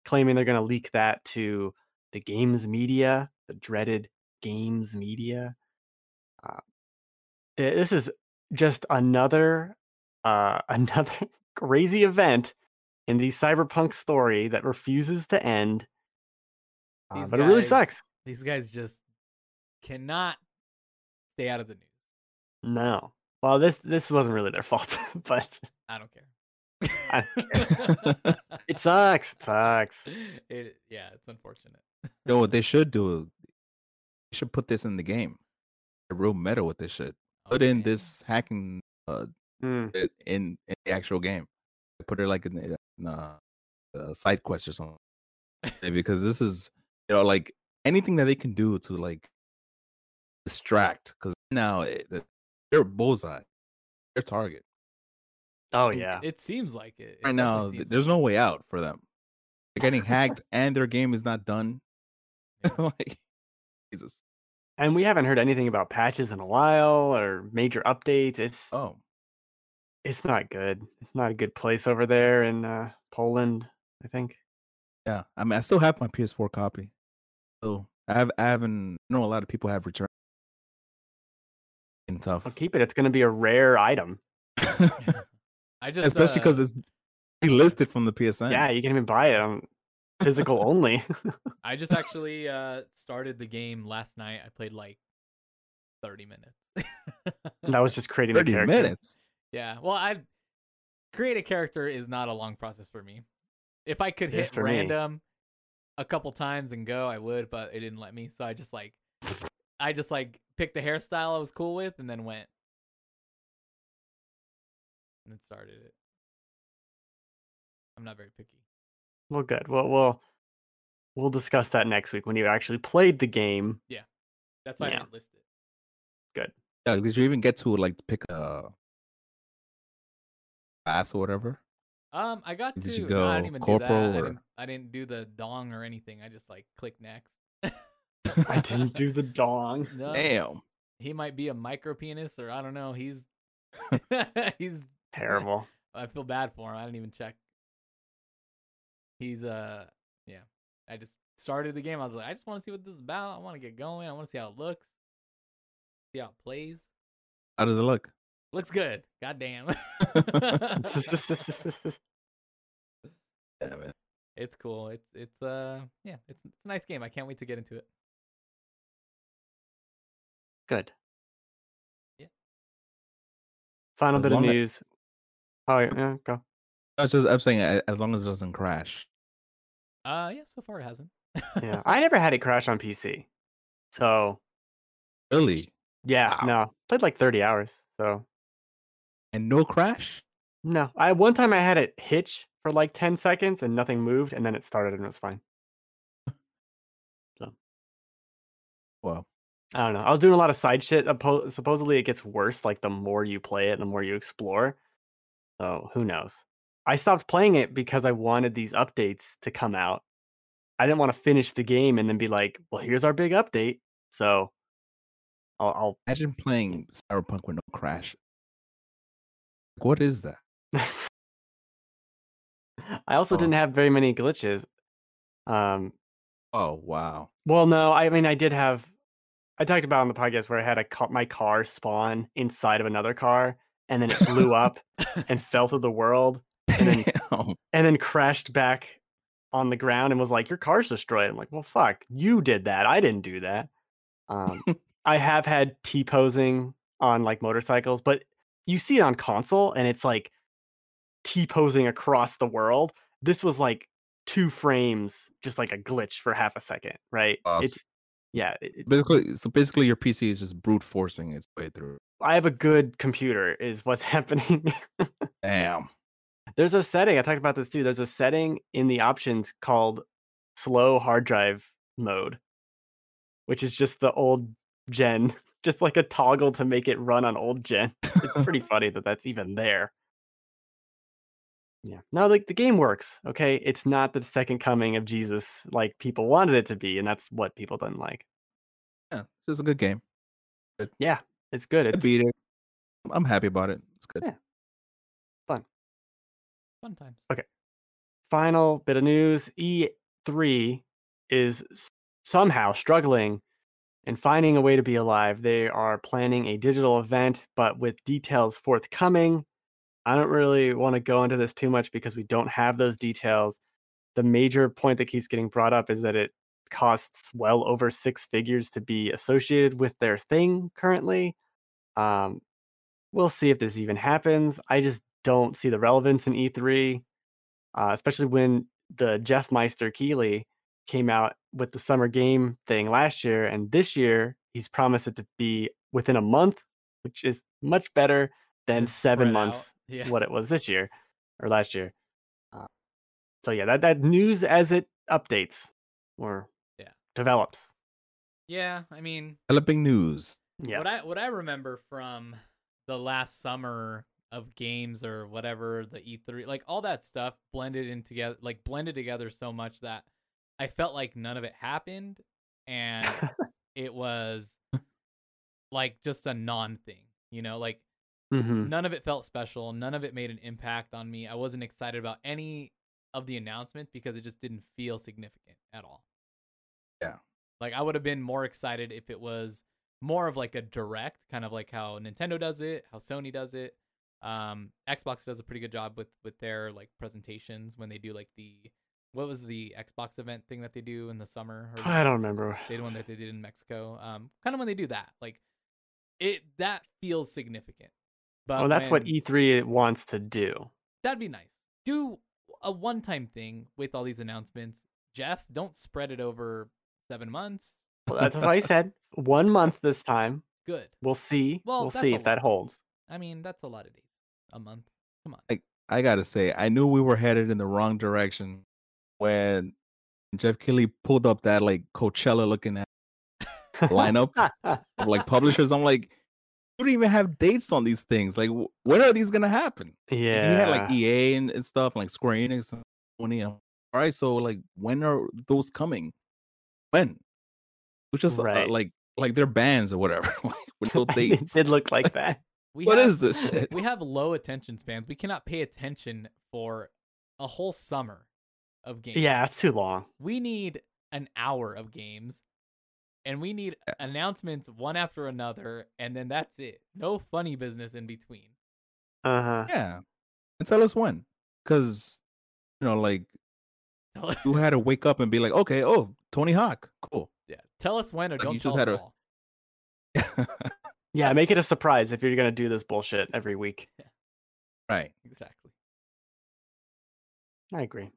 claiming they're going to leak that to the games media, the dreaded games media. This is just another crazy event in the Cyberpunk story that refuses to end. But it really sucks. These guys just cannot stay out of the news. No. Well, this wasn't really their fault, but I don't care. I don't care. It sucks. It sucks. It's unfortunate. Yo, what they should do, they should put this in the game. They're real meta with this shit. Put in this hacking in the actual game. Put it like in a side quest or something, because this is, you know, like anything that they can do to like distract, because now they're bullseye, their target. Oh yeah, it seems like it right now. There's no way out for them. They're getting hacked and their game is not done. Like Jesus. And we haven't heard anything about patches in a while or major updates. It's not good. It's not a good place over there in Poland, I think. Yeah, I mean, I still have my PS4 copy. So I know a lot of people have returned. It's tough. I'll keep it. It's going to be a rare item. Especially because it's delisted from the PSN. Yeah, you can even buy it on physical only. I just actually started the game last night. I played like 30 minutes. That was just creating the character. 30 minutes? Yeah, well, I'd create a character is not a long process for me. If I could hit random a couple times and go, I would, but it didn't let me. So I just picked the hairstyle I was cool with and then went and then started it. I'm not very picky. Well, good. Well, we'll discuss that next week when you actually played the game. Yeah, that's why I didn't list it. Good. Yeah, did you even get to like pick a class or whatever? I got to. Did you go corporal? I didn't do the dong or anything. I just like click next. I didn't do the dong. No. Damn. He might be a micro penis, or I don't know. He's terrible. I feel bad for him. I didn't even check. He's I just started the game. I was like, I just want to see what this is about. I want to get going. I want to see how it looks. See how it plays. How does it look? Looks good. Goddamn. Damn it. It's cool. It's a nice game. I can't wait to get into it. Good. Yeah. Final bit of news. Oh yeah, go. I'm saying as long as it doesn't crash. Yeah, so far it hasn't. Yeah. I never had it crash on PC. So really? Yeah, wow. No. Played like 30 hours, so. And no crash? No. One time I had it hitch for like 10 seconds and nothing moved, and then it started and it was fine. So. Wow. I don't know. I was doing a lot of side shit. Supposedly it gets worse, like the more you play it, the more you explore. So who knows? I stopped playing it because I wanted these updates to come out. I didn't want to finish the game and then be like, well, here's our big update. So I'll imagine playing Cyberpunk with no crash. What is that? I also didn't have very many glitches. Oh, wow. Well, no, I mean, I did have. I talked about on the podcast where I had my car spawn inside of another car, and then it blew up and fell through the world, and then crashed back on the ground and was like, "Your car's destroyed." I'm like, "Well, fuck, you did that. I didn't do that." I have had T-posing on like motorcycles, but you see it on console, and it's like T-posing across the world. This was like 2 frames, just like a glitch for half a second, right? Awesome. Basically your PC is just brute forcing its way through. I have a good computer is what's happening. Damn. There's a setting. I talked about this too. There's a setting in the options called slow hard drive mode, which is just the old gen, just like a toggle to make it run on old gen. It's pretty funny that that's even there. Yeah. No, like the game works. Okay. It's not the second coming of Jesus like people wanted it to be, and that's what people didn't like. Yeah. It's a good game. Good. Yeah. It's good. I beat it. I'm happy about it. It's good. Yeah. Fun. Fun times. Okay. Final bit of news. E3 is somehow struggling and finding a way to be alive. They are planning a digital event, but with details forthcoming. I don't really want to go into this too much because we don't have those details. The major point that keeps getting brought up is that it costs well over 6 figures to be associated with their thing currently. We'll see if this even happens. I just don't see the relevance in E3, especially when the Jeff Meister Keighley came out with the summer game thing last year. And this year, he's promised it to be within a month, which is much better than 7 months what it was this year or last year. So yeah, that news as it updates or develops. Yeah, I mean developing news. Yeah. What I remember from the last summer of games or whatever, the E3, like all that stuff blended together so much that I felt like none of it happened and it was like just a non thing, you know, like mm-hmm. None of it felt special. None of it made an impact on me. I wasn't excited about any of the announcements because it just didn't feel significant at all. Yeah. Like I would have been more excited if it was more of like a direct, kind of like how Nintendo does it, how Sony does it. Xbox does a pretty good job with their like presentations when they do like what was the Xbox event thing that they do in the summer? Or I don't remember. The one that they did in Mexico. Kind of when they do that, like it, that feels significant. But that's what E3 wants to do. That'd be nice. Do a one-time thing with all these announcements. Jeff, don't spread it over 7 months. Well, that's what I said. 1 month this time. Good. We'll see. We'll see if that holds. I mean, that's a lot of days. A month. Come on. I got to say, I knew we were headed in the wrong direction when Jeff Keighley pulled up that like Coachella looking at lineup of like publishers. I'm like, we don't even have dates on these things. Like, when are these gonna happen? Yeah, we had like EA and stuff, and like Square Enix. And all right, so like, when are those coming? When? Which is right. like they're bands or whatever. Like, with no dates. It did look like that. What is this shit? We have low attention spans. We cannot pay attention for a whole summer of games. Yeah, that's too long. We need an hour of games. And we need announcements one after another, and then that's it. No funny business in between. Uh-huh. Yeah. And tell us when. Because, you know, like, you had to wake up and be like, okay, oh, Tony Hawk. Cool. Yeah. Tell us when or like, don't tell us all. Yeah, make it a surprise if you're going to do this bullshit every week. Yeah. Right. Exactly. I agree.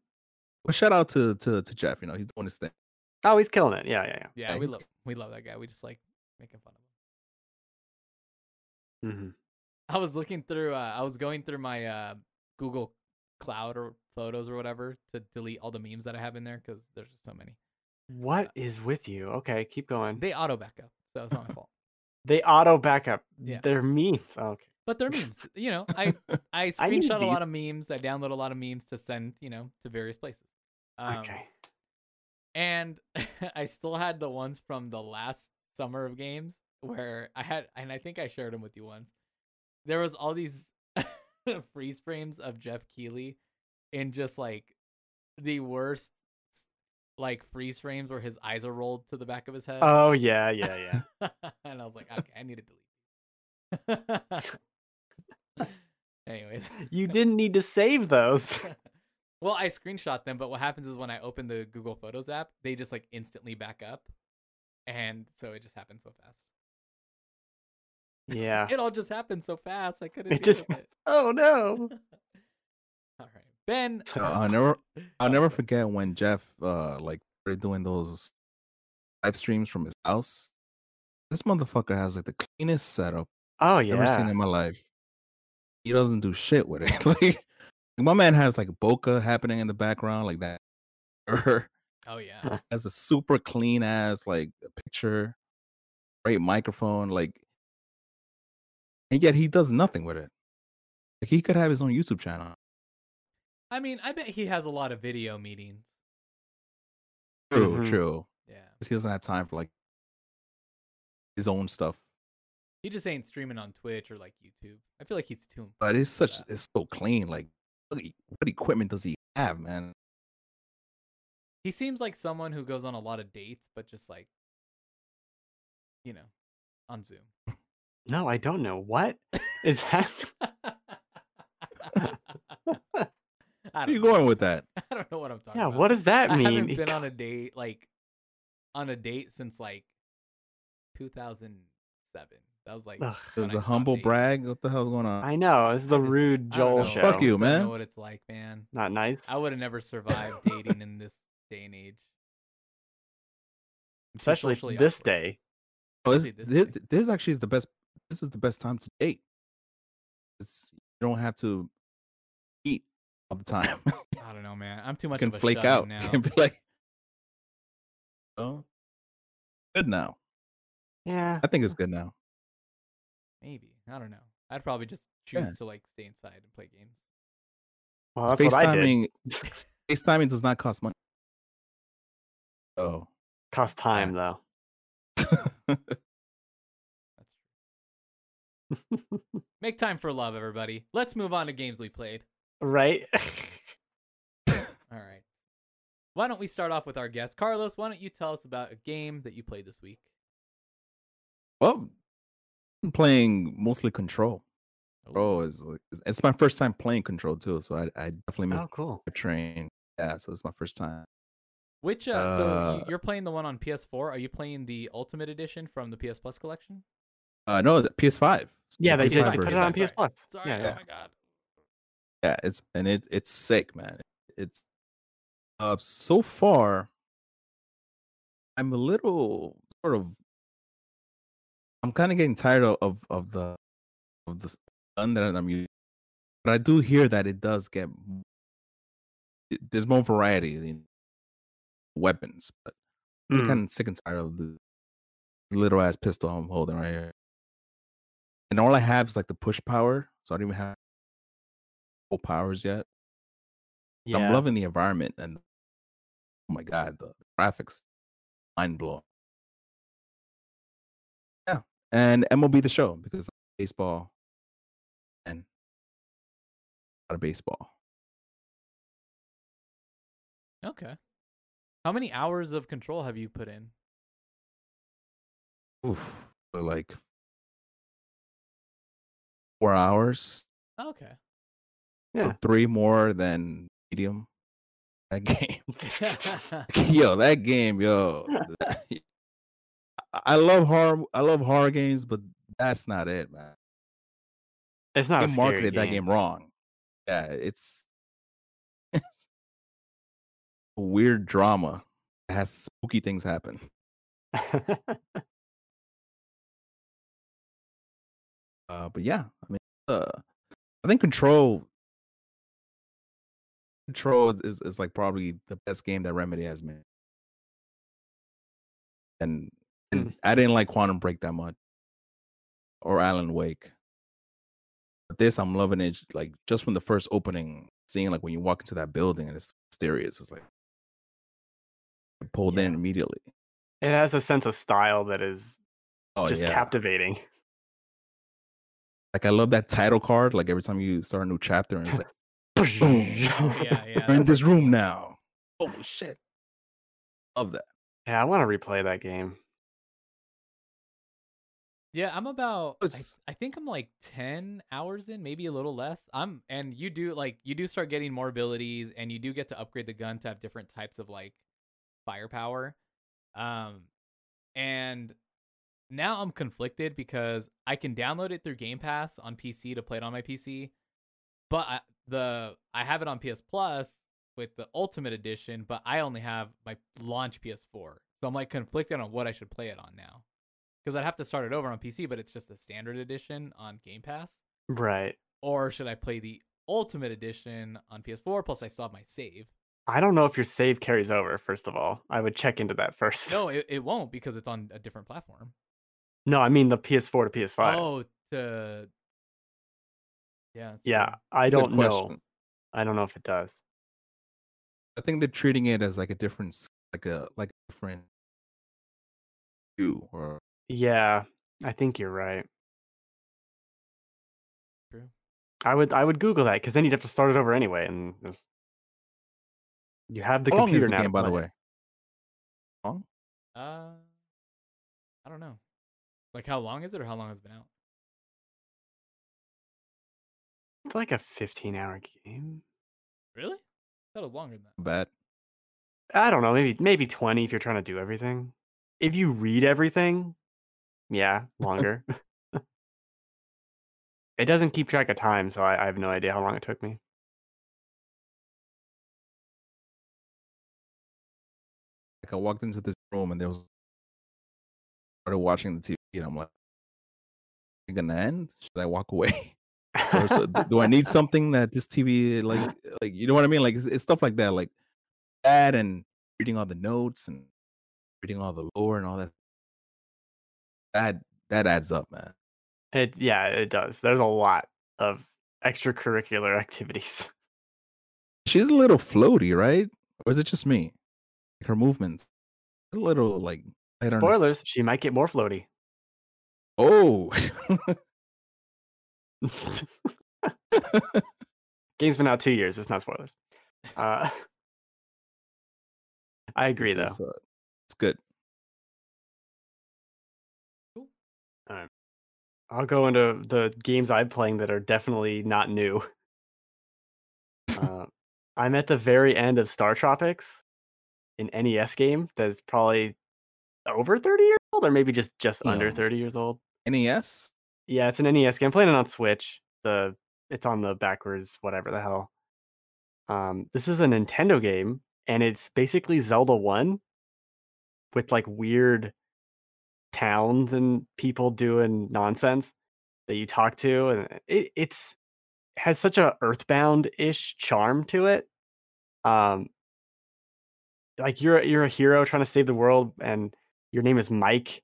Well, shout out to Jeff. You know, he's doing his thing. Oh, he's killing it. Yeah. We love that guy. We just like making fun of him. Mm-hmm. I was looking through, I was going through my Google Cloud or photos or whatever to delete all the memes that I have in there because there's just so many. What is with you? Okay, keep going. They auto backup, That was not my fault. They auto backup. Yeah. They're memes. Oh, okay. But they're memes. You know, I screenshot a lot of memes. I download a lot of memes to send, you know, to various places. Okay. And I still had the ones from the last summer of games where I had, and I think I shared them with you once. There was all these freeze frames of Jeff Keighley in just like the worst, like freeze frames where his eyes are rolled to the back of his head. Oh yeah, yeah, yeah. And I was like, okay, I need to delete. Anyways, you didn't need to save those. Well, I screenshot them, but what happens is when I open the Google Photos app, they just like instantly back up, and so it just happened so fast. Yeah, it all just happened so fast. I couldn't. It just. It. Oh no. All right. Ben, I'll never forget when Jeff like started doing those live streams from his house. This motherfucker has like the cleanest setup. Oh yeah, I've ever seen in my life. He doesn't do shit with it. Like my man has like bokeh happening in the background, like that. Oh yeah, has a super clean ass like picture, great microphone, like, and yet he does nothing with it. Like he could have his own YouTube channel. I mean, I bet he has a lot of video meetings. True, true. Yeah. Because he doesn't have time for, like, his own stuff. He just ain't streaming on Twitch or, like, YouTube. I feel like he's too important. But it's such, it's so clean. Like, what equipment does he have, man? He seems like someone who goes on a lot of dates, but just, like, you know, on Zoom. No, I don't know. What is that? Where are you going with that? I don't know what I'm talking about. Yeah, what does that mean? I haven't been on a date, like, since, like, 2007. That was, like... Ugh. It was a humble brag? What the hell's going on? I know. It's the rude Joel show. Fuck you, man. I don't know what it's like, man. Not nice. I would have never survived dating in this day and age. Especially this day. Oh, this actually is the best... This is the best time to date. You don't have to eat the time. I don't know, man. I'm too much of a flake out now. Can be like, oh, good now. Yeah, I think it's good now. Maybe, I don't know. I'd probably just choose to like stay inside and play games. Well, that's what I did. Space timing does not cost money. Oh, cost time though. That's true. Make time for love, everybody. Let's move on to games we played. Right. All right. Why don't we start off with our guest, Carlos? Why don't you tell us about a game that you played this week? Well, I'm playing mostly Control. Oh, it's my first time playing Control too, so I definitely missed a train. Yeah, so it's my first time. Which so you're playing the one on PS4? Are you playing the Ultimate Edition from the PS Plus collection? No, the PS5. Yeah, they did put it on PS Plus. Sorry, oh my god. Yeah, it's sick, man. It's so far I'm a little sort of kind of getting tired of the gun that I'm using. But I do hear that it does get there's more variety in weapons, but I'm kind of sick and tired of the little ass pistol I'm holding right here. And all I have is like the push power, so I don't even have powers yet. Yeah. I'm loving the environment and oh my god, the graphics, mind blowing. Yeah, and MLB The Show because baseball and a lot of baseball. Okay, how many hours of Control have you put in? Oof, like 4 hours. Okay. Yeah. So 3 more than medium. That game, yo, that game, yo. I love horror games, but that's not it, man. It's not. They marketed that game wrong. Yeah, it's a weird drama. It has spooky things happen. But yeah, I mean, I think Control. Control is like probably the best game that Remedy has made, and I didn't like Quantum Break that much, or Alan Wake. But this, I'm loving it. Like just from the first opening scene, like when you walk into that building and it's mysterious, it's like pulled in immediately. It has a sense of style that is captivating. Like I love that title card. Like every time you start a new chapter, and it's like, boom, we're in this room now. Holy shit! Love that. Yeah, I want to replay that game. Yeah, I'm about. I think I'm like 10 hours in, maybe a little less. And you do start getting more abilities, and you do get to upgrade the gun to have different types of like firepower. And now I'm conflicted because I can download it through Game Pass on PC to play it on my PC, but I have it on PS Plus with the Ultimate Edition, but I only have my launch PS4, so I'm like conflicted on what I should play it on now. Because I'd have to start it over on PC, but it's just the standard edition on Game Pass. Right. Or should I play the Ultimate Edition on PS4? Plus, I still have my save. I don't know if your save carries over, first of all. I would check into that first. No, it won't because it's on a different platform. No, I mean the PS4 to PS5. Yeah, I don't know. I don't know if it does. I think they're treating it as like a different, like a different view or. Yeah, I think you're right. True. I would Google that because then you'd have to start it over anyway, and you have the computer now. How long is the game, by the way? Long? I don't know. Like, how long is it, or how long has it been out? It's like a 15-hour game. Really? I thought it was longer than that. Bet. I don't know. Maybe 20 if you're trying to do everything. If you read everything. Yeah, longer. It doesn't keep track of time, so I have no idea how long it took me. Like I walked into this room and started watching the TV, and I'm like, "Is it gonna end? Should I walk away? Or do I need something that this TV like you know what I mean? Like it's stuff like that, and reading all the notes and reading all the lore and all that." That adds up, man. It does. There's a lot of extracurricular activities. She's a little floaty, right? Or is it just me? Like her movements, a little like I don't. Spoilers: know. She might get more floaty. Oh. Game's been out 2 years. It's not spoilers. I agree, though. It's good. I'll go into the games I'm playing that are definitely not new. I'm at the very end of Star Tropics, an NES game that's probably over 30 years old, or maybe just under 30 years old. NES? Yeah, it's an NES game. I'm playing it on Switch. It's on the backwards whatever the hell. This is a Nintendo game, and it's basically Zelda 1 with like weird towns and people doing nonsense that you talk to, and it has such a Earthbound-ish charm to it. Like you're a hero trying to save the world, and your name is Mike,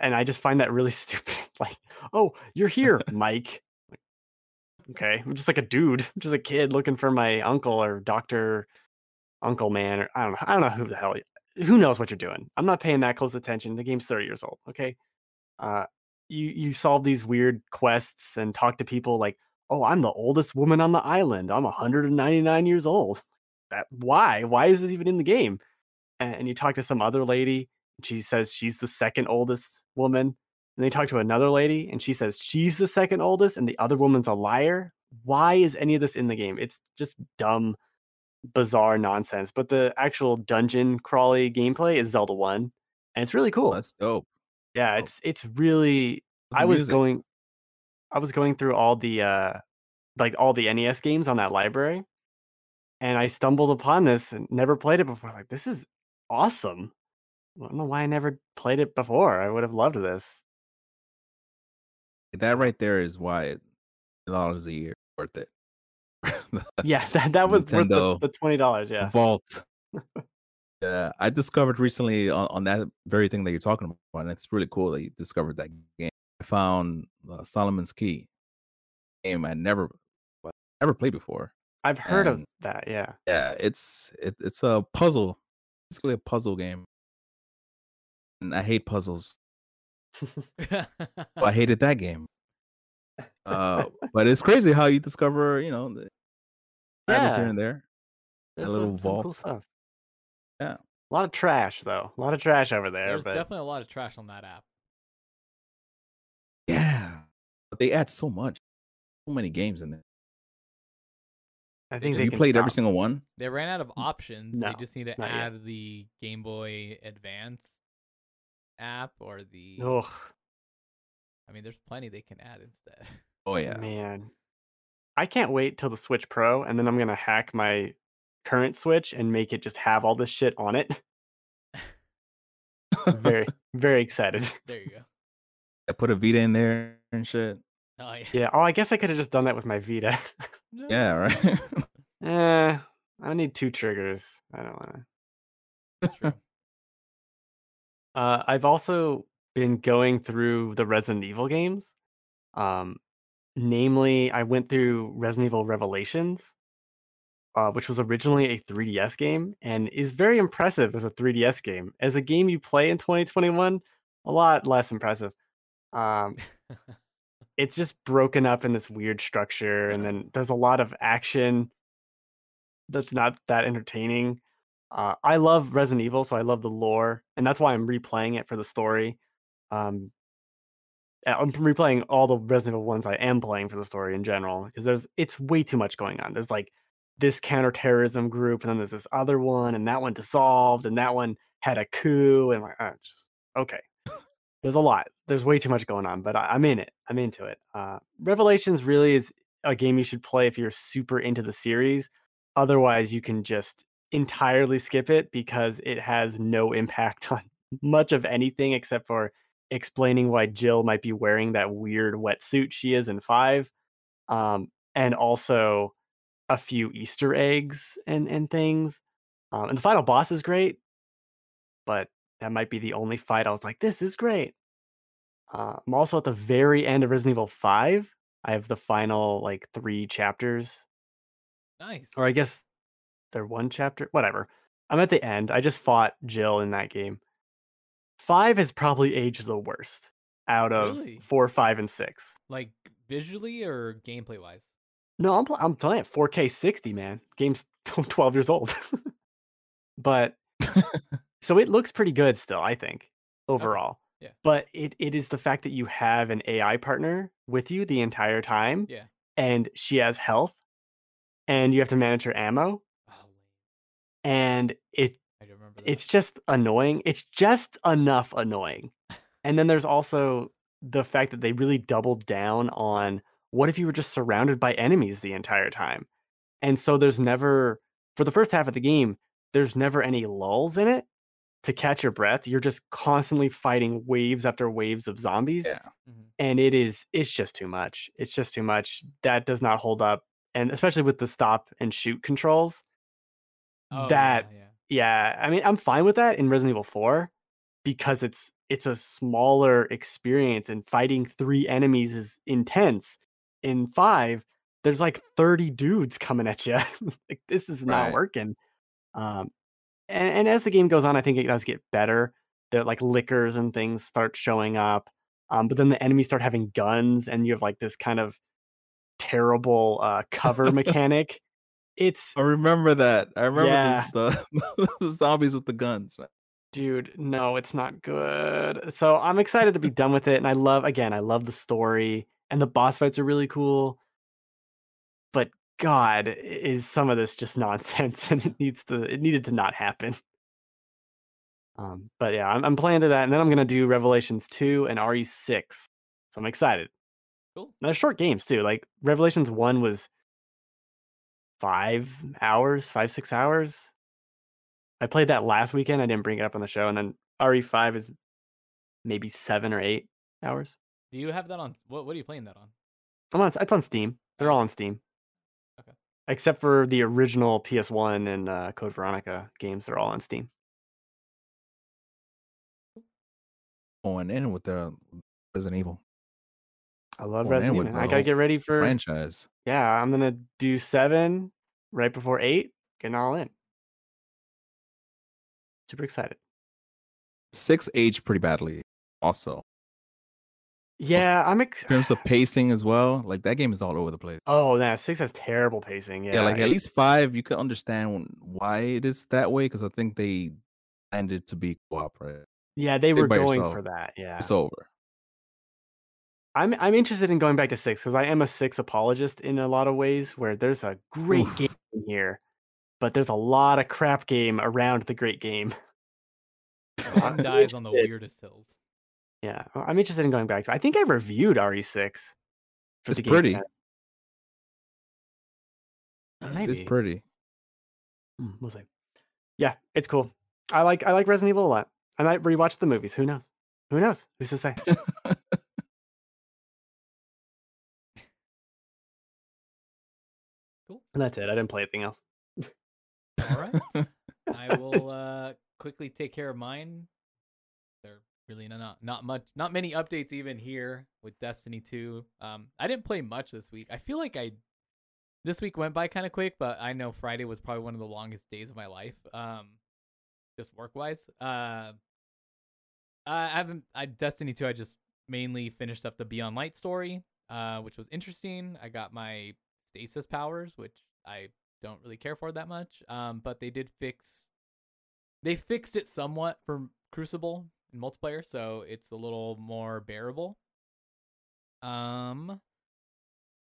and I just find that really stupid. Like, oh, you're here, Mike. Like, okay, I'm just like a dude, I'm just a kid looking for my uncle or Dr. Uncle Man, or I don't know who the hell. Who knows what you're doing? I'm not paying that close attention. The game's 30 years old. Okay. You solve these weird quests and talk to people like, oh, I'm the oldest woman on the island. I'm 199 years old. Why is this even in the game? And you talk to some other lady. And she says she's the second oldest woman. And they talk to another lady and she says she's the second oldest and the other woman's a liar. Why is any of this in the game? It's just dumb, bizarre nonsense, but the actual dungeon crawly gameplay is Zelda 1, and it's really cool. That's dope. Yeah, it's really. I was going through all the all the NES games on that library, and I stumbled upon this and never played it before. Like, this is awesome. I don't know why I never played it before. I would have loved this. That right there is why $1 a year worth it. Yeah, that was worth the $20. Yeah, Vault. I discovered recently on that very thing that you're talking about, and it's really cool that you discovered that game. I found Solomon's Key, a game I never played before. I've heard of that, yeah. Yeah, it's a puzzle, basically a puzzle game, and I hate puzzles. So I hated that game. But it's crazy how you discover, you know, the items here and there. There's a little vault. Cool stuff. Yeah. A lot of trash, though. A lot of trash over there. There's definitely a lot of trash on that app. Yeah. But they add so much. So many games in there. I think they played every single one. They ran out of options. No, they just need to add the Game Boy Advance app or the... Ugh. I mean, there's plenty they can add instead. Oh, yeah. Man. I can't wait till the Switch Pro, and then I'm going to hack my current Switch and make it just have all this shit on it. Very, very excited. There you go. I put a Vita in there and shit. Oh, yeah. Yeah. Oh, I guess I could have just done that with my Vita. Yeah, right? I need 2 triggers. I don't want to. That's true. I've also been going through the Resident Evil games. Namely, I went through Resident Evil Revelations, which was originally a 3DS game and is very impressive as a 3DS game. As a game you play in 2021, a lot less impressive. It's just broken up in this weird structure, and then there's a lot of action that's not that entertaining. I love Resident Evil, so I love the lore, and that's why I'm replaying it for the story. I'm replaying all the Resident Evil ones I am playing for the story in general, because it's way too much going on. There's like this counterterrorism group, and then there's this other one, and that one dissolved, and that one had a coup, and like, okay. There's a lot. There's way too much going on, but I'm in it. I'm into it. Revelations really is a game you should play if you're super into the series. Otherwise, you can just entirely skip it because it has no impact on much of anything except for explaining why Jill might be wearing that weird wetsuit she is in 5. And also a few Easter eggs and things. And the final boss is great, but that might be the only fight I was like, this is great. I'm also at the very end of Resident Evil 5. I have the final, 3 chapters. Nice. Or I guess they're 1 chapter. Whatever. I'm at the end. I just fought Jill in that game. 5 has probably aged the worst out of 4, 5, and 6. Like, visually or gameplay-wise? No, I'm telling you, 4K 60, man. Game's 12 years old. But... So it looks pretty good still, I think, overall. Okay. Yeah. But it is the fact that you have an AI partner with you the entire time. Yeah. And she has health. And you have to manage her ammo. Oh. And it's just annoying. It's just enough annoying. And then there's also the fact that they really doubled down on what if you were just surrounded by enemies the entire time? And so there's never, for the first half of the game, there's never any lulls in it. To catch your breath, you're just constantly fighting waves after waves of zombies. Yeah. Mm-hmm. And it's just too much. It's just too much. That does not hold up. And especially with the stop and shoot controls. Oh, yeah. I mean, I'm fine with that in Resident Evil 4 because it's a smaller experience and fighting 3 enemies is intense. In 5, there's 30 dudes coming at you. This is not working. And as the game goes on, I think it does get better. They're lickers and things start showing up. But then the enemies start having guns and you have this kind of terrible cover mechanic. I remember that. I remember the zombies with the guns. Man. Dude, no, it's not good. So I'm excited to be done with it. And I love the story and the boss fights are really cool. But God, is some of this just nonsense, and it needed to not happen. But yeah, I'm playing to that, and then I'm gonna do Revelations 2 and RE6, so I'm excited. Cool. And they're short games too. Revelations 1 was 5, 6 hours. I played that last weekend. I didn't bring it up on the show, and then RE5 is maybe 7 or 8 hours. Do you have that on? What are you playing that on? It's on Steam. They're all on Steam. Except for the original PS1 and Code Veronica games, they're all on Steam. going in with the Resident Evil. I love Resident Evil. I gotta get ready for franchise. Yeah, I'm gonna do 7 right before 8. Getting all in. Super excited. 6 aged pretty badly, also. Yeah, I'm in terms of pacing as well. Like that game is all over the place. Oh, nah, 6 has terrible pacing. Yeah, like at least 5, you could understand why it is that way because I think they ended to be co-op, right? Yeah, they were going for that. Yeah, it's over. I'm interested in going back to 6 because I am a 6 apologist in a lot of ways. Where there's a great game in here, but there's a lot of crap game around the great game. One dies on the weirdest hills. Yeah, I'm interested in going back to. I think I reviewed RE6. It's pretty. It's pretty. We'll see. Yeah, it's cool. I like Resident Evil a lot. I might rewatch the movies. Who knows? Who knows? Who's to say? Cool. And that's it. I didn't play anything else. All right. I will quickly take care of mine. They're really not many updates even here with Destiny 2. I didn't play much this week. I feel like this week went by kind of quick, but I know Friday was probably one of the longest days of my life. Just work wise. Destiny 2. I just mainly finished up the Beyond Light story, which was interesting. I got my stasis powers, which I don't really care for that much. But they fixed it somewhat for Crucible. Multiplayer, so it's a little more bearable. And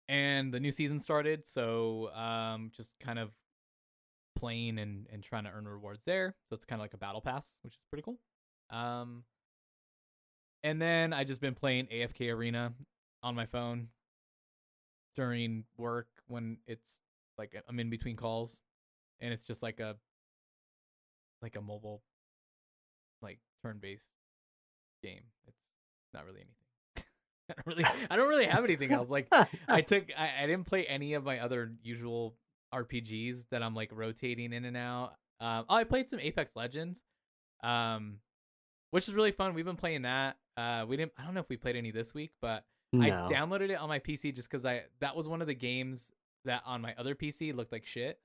the new season started, so just kind of playing and trying to earn rewards there. So it's kind of like a battle pass, which is pretty cool. And then I just been playing AFK Arena on my phone during work when it's like I'm in between calls, and it's just like a mobile turn-based game. It's not really anything. I don't really have anything else. Like I didn't play any of my other usual RPGs that I'm like rotating in and out. I played some Apex Legends, which is really fun. We've been playing that. I don't know if we played any this week, but no. I downloaded it on my PC just because that was one of the games that on my other PC looked like shit.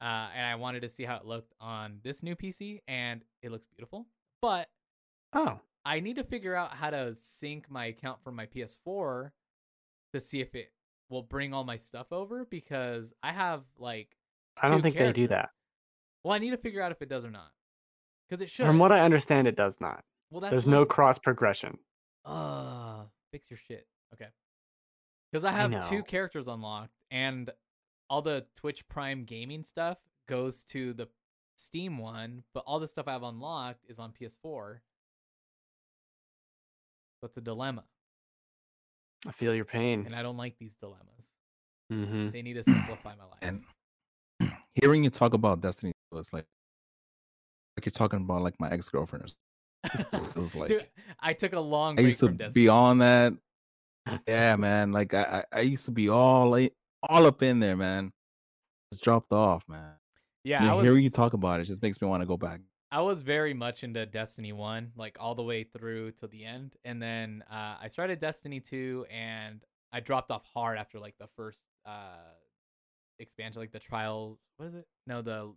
And I wanted to see how it looked on this new PC, and it looks beautiful. But I need to figure out how to sync my account from my PS4 to see if it will bring all my stuff over, because I have like I don't think they do that. Well, I need to figure out if it does or not, because it should. From what I understand, it does not. Well, there's no cross progression. Fix your shit, okay? Because I have 2 characters unlocked, and all the Twitch Prime gaming stuff goes to the Steam one, but all the stuff I've unlocked is on PS4. That's a dilemma. I feel your pain. And I don't like these dilemmas. Mm-hmm. They need to simplify my life. And hearing you talk about Destiny, it's like you're talking about like my ex-girlfriend. It was like dude, I took a long break from Destiny. I used to be on that. Yeah, man. Like I used to be all up in there, man. It's dropped off, man. Yeah, hearing you talk about it just makes me want to go back. I was very much into Destiny 1, like all the way through to the end, and then I started Destiny 2, and I dropped off hard after like the first expansion, like the Trials. What is it? No, the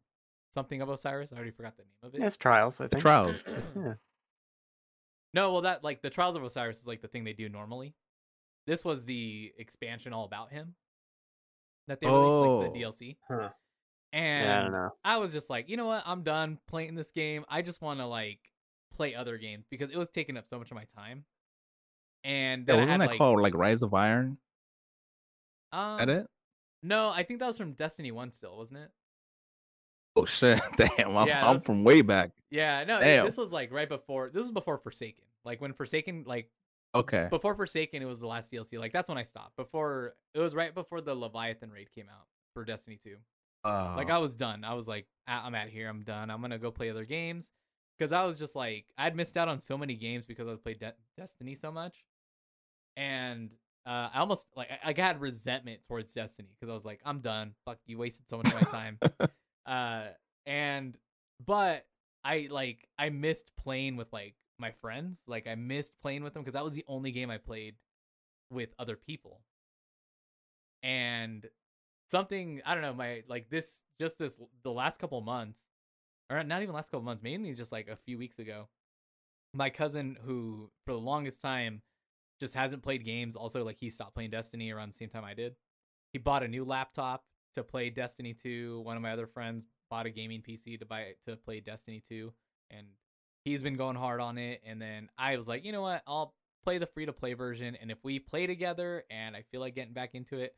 something of Osiris. I already forgot the name of it. It's Trials, I think. The Trials. Yeah. No, well, that like the Trials of Osiris is like the thing they do normally. This was the expansion all about him. That they released like the DLC. Huh. And yeah, I was just like, you know what? I'm done playing this game. I just want to like play other games because it was taking up so much of my time. And then wasn't that called like Rise of Iron? Is that it? No, I think that was from Destiny 1 still, wasn't it? Oh shit. Damn, I'm from way back. Yeah, no, this was like right before Forsaken. Like when Forsaken before Forsaken, it was the last DLC. Like that's when I stopped. Before it was right before the Leviathan raid came out for Destiny 2. Like I was done. I was like, I'm out of here. I'm done. I'm gonna go play other games, because I was just like, I'd missed out on so many games because I was playing Destiny so much, and I almost like I had resentment towards Destiny because I was like, I'm done. Fuck, you wasted so much of my time. And but I missed playing with like my friends. Like, I missed playing with them because that was the only game I played with other people. And something, I don't know, my, like, this, just this, the last couple months, or not even last couple months, mainly just like a few weeks ago, my cousin, who for the longest time just hasn't played games, also, like, he stopped playing Destiny around the same time I did. He bought a new laptop to play Destiny 2. One of my other friends bought a gaming PC to play Destiny 2, and he's been going hard on it. And then I was like, you know what, I'll play the free-to-play version, and if we play together and I feel like getting back into it,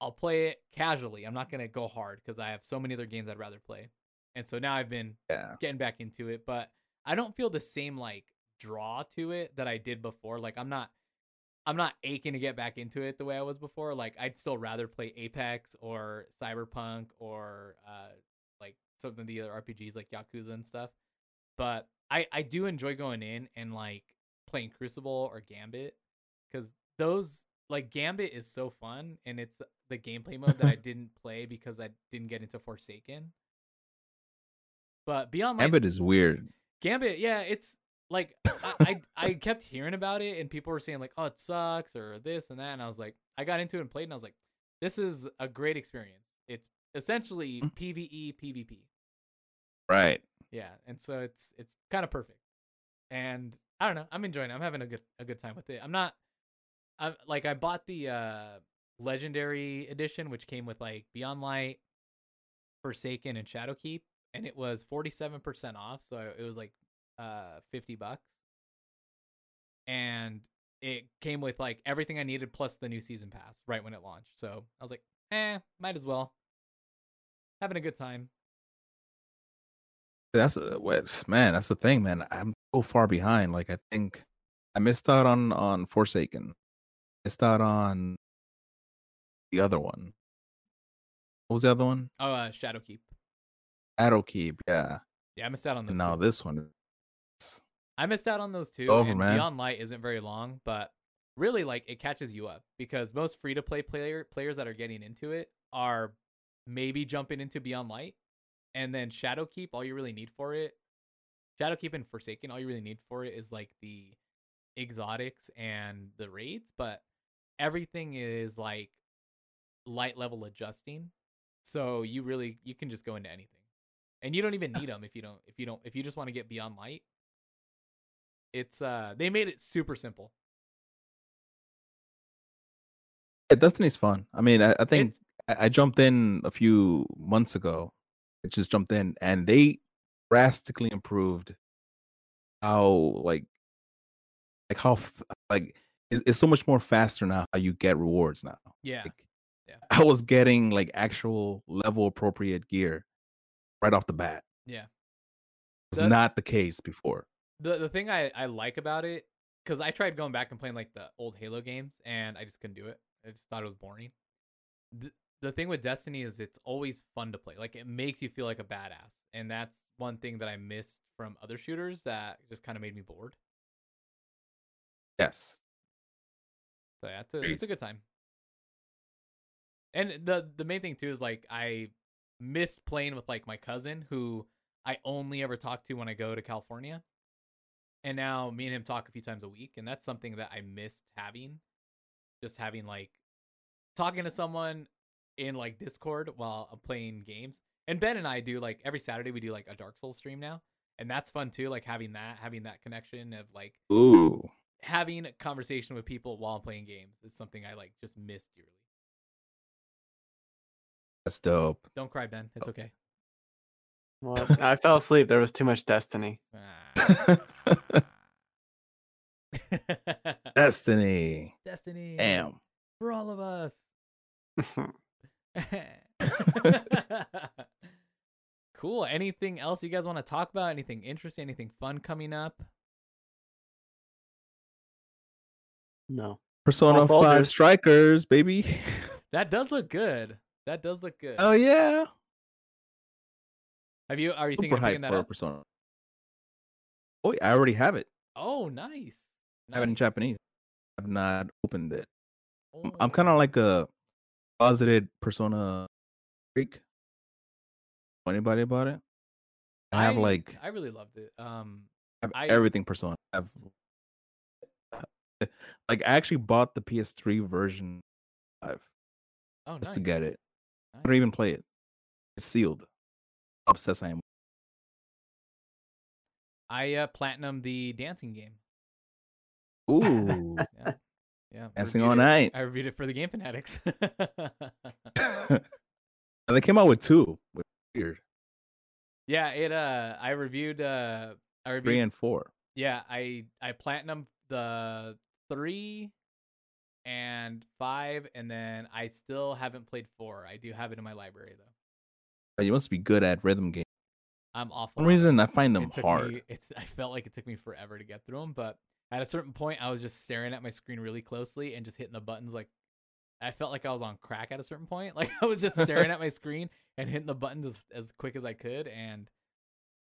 I'll play it casually. I'm not going to go hard because I have so many other games I'd rather play. And so now I've been getting back into it, but I don't feel the same, like, draw to it that I did before. Like, I'm not aching to get back into it the way I was before. Like, I'd still rather play Apex or Cyberpunk or like some of the other RPGs like Yakuza and stuff. But I do enjoy going in and, like, playing Crucible or Gambit, because those, like, Gambit is so fun, and it's the gameplay mode that I didn't play because I didn't get into Forsaken. But Beyond Light, Gambit is weird. Gambit, yeah, it's like I kept hearing about it, and people were saying, like, oh, it sucks or this and that, and I was like, I got into it and played, and I was like, this is a great experience. It's essentially PvE PvP, right? Yeah, and so it's kind of perfect, and I don't know, I'm enjoying it. I'm having a good time with it. I bought the Legendary Edition, which came with, like, Beyond Light, Forsaken, and Shadowkeep, and it was 47% off, so it was like $50, and it came with, like, everything I needed plus the new season pass right when it launched. So I was like, might as well. Having a good time. That's the thing, man. I'm so far behind. Like, I think I missed out on Forsaken. Missed out on the other one. What was the other one? Oh, Shadowkeep. Shadowkeep, yeah. Yeah, I missed out on those. Now this one. I missed out on those two. Over, man. Beyond Light isn't very long, but really, like, it catches you up, because most free-to-play players that are getting into it are maybe jumping into Beyond Light, and then Shadowkeep. All you really need for it, Shadowkeep and Forsaken, all you really need for it is, like, the exotics and the raids, but everything is, like, light level adjusting, so you can just go into anything. And you don't even need them if you just want to get Beyond Light. It's they made it super simple. Yeah, Destiny's fun. I mean, I think I jumped in a few months ago. I just jumped in, and they drastically improved how it's so much more faster now. How you get rewards now? Yeah. Yeah. I was getting, like, actual level appropriate gear right off the bat. Yeah. It's not the case before. The thing I like about it, because I tried going back and playing, like, the old Halo games, and I just couldn't do it. I just thought it was boring. The thing with Destiny is it's always fun to play. Like, it makes you feel like a badass. And that's one thing that I missed from other shooters that just kind of made me bored. Yes. So yeah, it's a good time. And the main thing too is, like, I missed playing with, like, my cousin, who I only ever talk to when I go to California. And now me and him talk a few times a week, and that's something that I missed having. Just having, like, talking to someone in, like, Discord while I'm playing games. And Ben and I do, like, every Saturday we do, like, a Dark Souls stream now. And that's fun too, like, having that connection of, like, ooh, having a conversation with people while I'm playing games is something I, like, just missed dearly. That's dope. Don't cry, Ben. It's okay. Well, I fell asleep. There was too much Destiny. Destiny. Destiny. Damn. For all of us. Cool. Anything else you guys want to talk about? Anything interesting? Anything fun coming up? No. Persona 5 Strikers, baby. That does look good. That does look good. Oh yeah. Are you thinking of picking that up? Persona. Oh, yeah, I already have it. Oh, nice. I have it in Japanese. I've not opened it. Oh. I'm kind of like a closeted Persona freak. Anybody about it? I really loved it. have everything Persona. I have, like, I actually bought the PS3 version 5 to get it. I don't even play it. It's sealed. How obsessed I am. I platinumed the dancing game. Ooh. Yeah. Yeah. Dancing all night. I reviewed it for the Game Fanatics. They came out with 2. Weird. Yeah, it I reviewed 3 and 4. Yeah, I platinumed the 3 and 5, and then I still haven't played 4. I do have it in my library though. You must be good at rhythm games. I'm awful. For some reason I find them hard. I felt like it took me forever to get through them, but at a certain point I was just staring at my screen really closely and just hitting the buttons. Like, I felt like I was on crack at a certain point. Like, I was just staring at my screen and hitting the buttons as quick as I could. And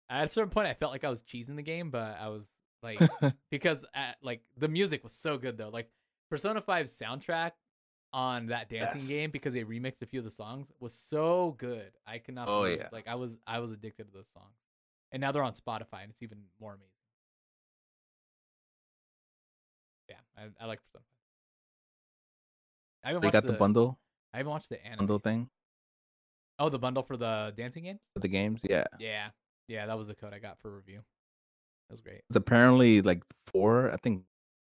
at a certain point, I felt like I was cheesing the game, but I was like, because like the music was so good though. Like, Persona 5's soundtrack on that dancing game, because they remixed a few of the songs, was so good. I could not believe it. Like, I was addicted to those songs, and now they're on Spotify, and it's even more amazing. Yeah, I like Persona 5. They got the bundle. I haven't watched the anime. Bundle thing. Oh, the bundle for the dancing games? For the games, yeah. Yeah. Yeah, that was the code I got for review. That was great. It's apparently like 4. I think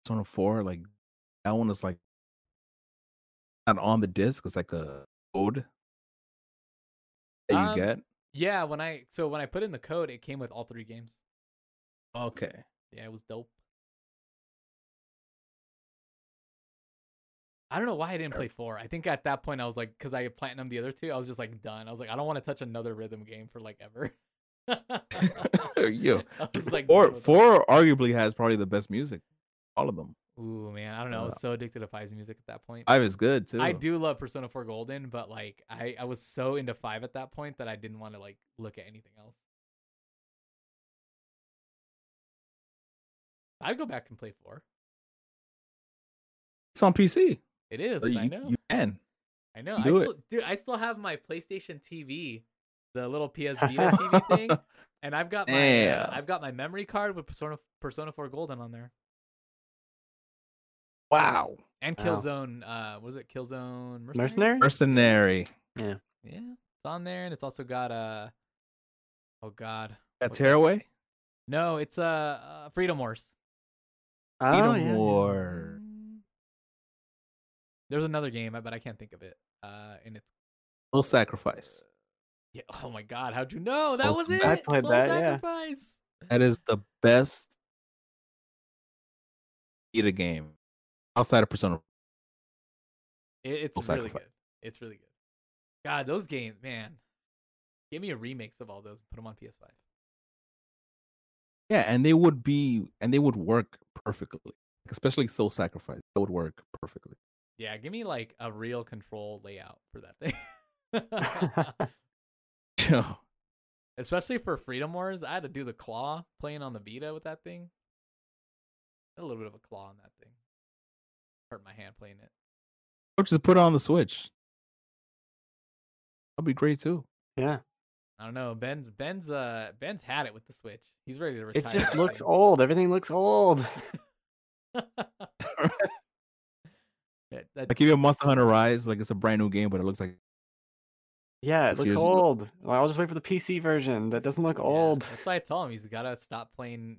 Persona 4, like that one is like not on the disc. It's like a code that you get. Yeah, when I put in the code, it came with all 3 games. Okay. Yeah, it was dope. I don't know why I didn't play 4. I think at that point I was like, because I platinumed the other 2, I was just like done. I was like, I don't want to touch another rhythm game for like ever. Yo, like, 4 arguably has probably the best music, all of them. Ooh man, I don't know. I was so addicted to 5's music at that point. 5 is good too. I do love Persona 4 Golden, but like I was so into 5 at that point that I didn't want to like look at anything else. I'd go back and play 4. It's on PC. It is. I know. You can. I know. Dude, I still have my PlayStation TV, the little PS Vita TV thing, and I've got my memory card with Persona 4 Golden on there. Wow. And Killzone. Was it Killzone Mercenary? Mercenary. Yeah. Yeah. It's on there, and it's also got a. Oh God. That Tearaway? No, it's Freedom Wars. Oh, Freedom Wars. Yeah. There's another game, but I can't think of it. And it's Soul Sacrifice. Yeah. Oh my God, how'd you know? That was it. I played Soul Sacrifice. Yeah. That is the best Vita game outside of Persona. It's really good. It's really good. God, those games, man. Give me a remix of all those and put them on PS5. Yeah, and they would work perfectly. Especially Soul Sacrifice. That would work perfectly. Yeah, give me like a real Control layout for that thing. Yo. Especially for Freedom Wars, I had to do the claw playing on the Vita with that thing. A little bit of a claw on that thing. Hurt my hand playing it. Or just put it on the Switch. That'd be great too. Yeah. I don't know. Ben's had it with the Switch. He's ready to retire. It just looks old. Everything looks old. Like even Monster Hunter Rise, like it's a brand new game, but it looks like it looks old. Well, I'll just wait for the PC version. That doesn't look old. That's why I tell him he's gotta stop playing.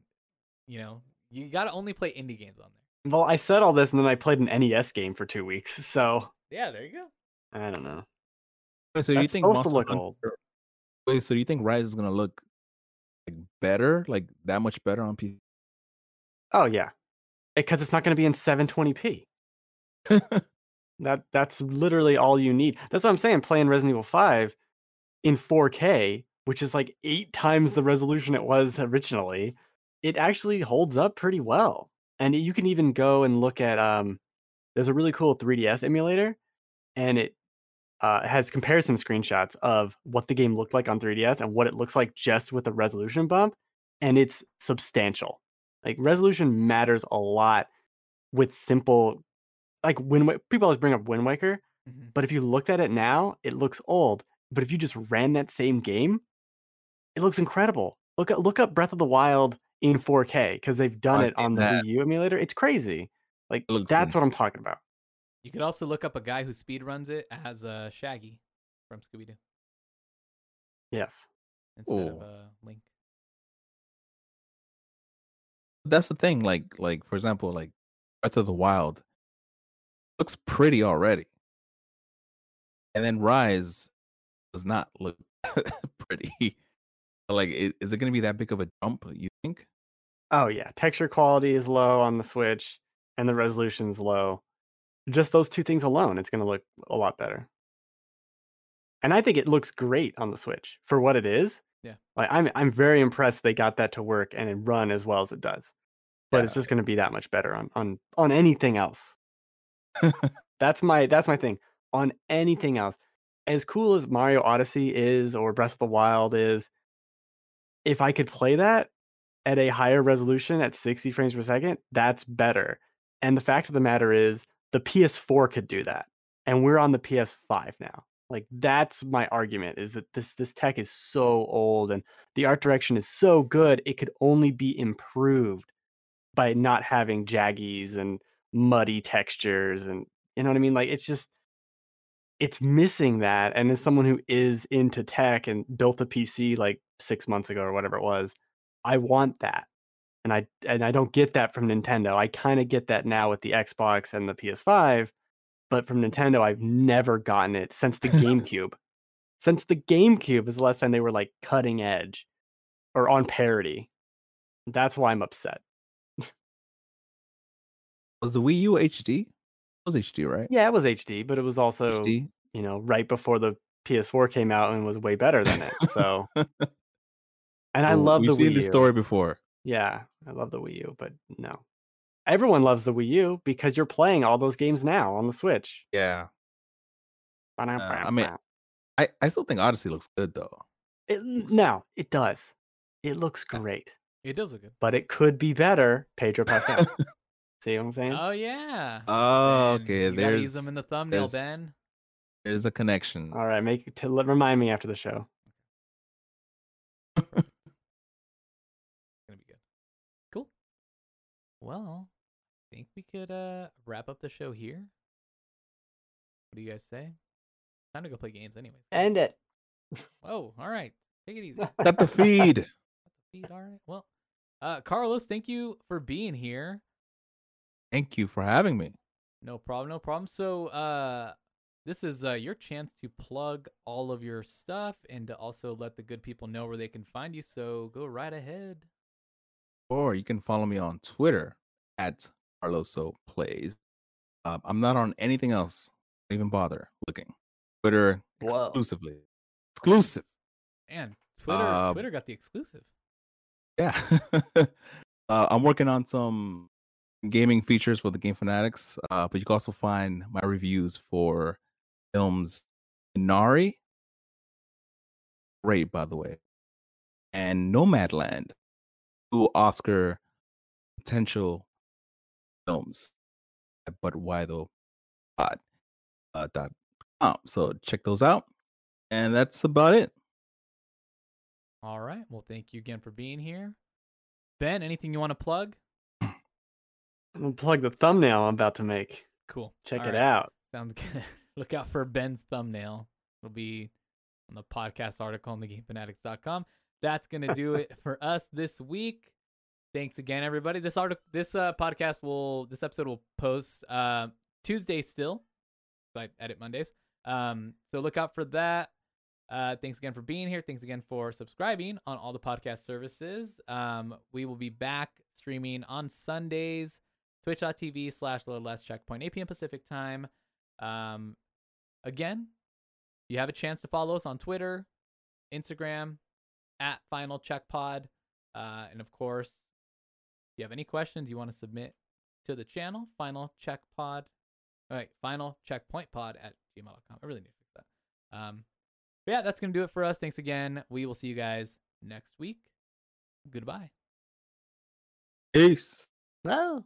You know, you gotta only play indie games on there. Well, I said all this, and then I played an NES game for 2 weeks. So yeah, there you go. I don't know. Wait, so that's do you think Rise is gonna look like better, like that much better on PC? Oh yeah, because it's not gonna be in 720p. That's literally all you need. That's what I'm saying. Playing Resident Evil 5 in 4K, which is like 8 times the resolution it was originally, it actually holds up pretty well. And you can even go and look at there's a really cool 3DS emulator, and it has comparison screenshots of what the game looked like on 3DS and what it looks like just with the resolution bump, and it's substantial. Like, resolution matters a lot with simple. Like, people always bring up Wind Waker, but if you looked at it now, it looks old. But if you just ran that same game, it looks incredible. Look up Breath of the Wild in 4K because they've done it on the Wii U emulator. It's crazy. Like, that's what I'm talking about. You could also look up a guy who speedruns it as Shaggy from Scooby-Doo. Yes. Instead of Link. That's the thing. Like for example, like Breath of the Wild looks pretty already. And then Rise does not look pretty. Like, is it going to be that big of a jump, you think? Oh, yeah. Texture quality is low on the Switch, and the resolution's low. Just those two things alone, it's going to look a lot better. And I think it looks great on the Switch for what it is. Yeah. Like, I'm very impressed they got that to work and it run as well as it does. But yeah, it's just going to be that much better on anything else. That's my thing. On anything else. As cool as Mario Odyssey is or Breath of the Wild is, if I could play that at a higher resolution at 60 frames per second, that's better. And the fact of the matter is the PS4 could do that. And we're on the PS5 now. Like, that's my argument, is that this tech is so old and the art direction is so good, it could only be improved by not having jaggies and muddy textures. And you know what I mean? Like, it's just, it's missing that. And as someone who is into tech and built a PC like 6 months ago or whatever it was, I want that. And I don't get that from Nintendo. I kind of get that now with the Xbox and the PS5, but from Nintendo, I've never gotten it since the GameCube. Since the GameCube is the last time they were like cutting edge or on parity. That's why I'm upset. Was the Wii U HD? It was HD, right? Yeah, it was HD, but it was also HD, you know, right before the PS4 came out and was way better than it. So, and I love the Wii U. We've seen this story before. Yeah, I love the Wii U, but no, everyone loves the Wii U because you're playing all those games now on the Switch. Yeah, I mean, I still think Odyssey looks good though. It does. It looks great. It does look good, but it could be better. Pedro Pascal. See what I'm saying? Oh, yeah. Oh, man. Okay. You gotta use them in the thumbnail, Ben. There's a connection. All right. Remind me after the show. It's going to be good. Cool. Well, I think we could wrap up the show here. What do you guys say? Time to go play games anyways. End it. Oh, all right. Take it easy. Cut the feed. Cut the feed. All right. Well, Carlos, thank you for being here. Thank you for having me. No problem. No problem. So this is your chance to plug all of your stuff and to also let the good people know where they can find you. So go right ahead. Or you can follow me on Twitter at CarlosOPlays. I'm not on anything else. Don't even bother looking. Twitter exclusively. Exclusive. Man, Twitter got the exclusive. Yeah. I'm working on some gaming features for the Game Fanatics, but you can also find my reviews for films Minari, great by the way, and Nomadland, two Oscar potential films at butwhythough.com. So check those out, and that's about it. All right, well, thank you again for being here, Ben. Anything you want to plug? I'm going to plug the thumbnail I'm about to make. Cool. Check it out. Sounds good. Look out for Ben's thumbnail. It'll be on the podcast article on thegamefanatics.com. That's going to do it for us this week. Thanks again, everybody. This episode will post Tuesday still. I edit Mondays. So look out for that. Thanks again for being here. Thanks again for subscribing on all the podcast services. We will be back streaming on Sundays. Twitch.tv/LordLessCheckpoint, 8 p.m. Pacific time. Again, you have a chance to follow us on Twitter, Instagram, at Final Check Pod. And of course, if you have any questions you want to submit to the channel, finalcheckpointpod@gmail.com. I really need to fix that. But yeah, that's going to do it for us. Thanks again. We will see you guys next week. Goodbye. Peace. Wow.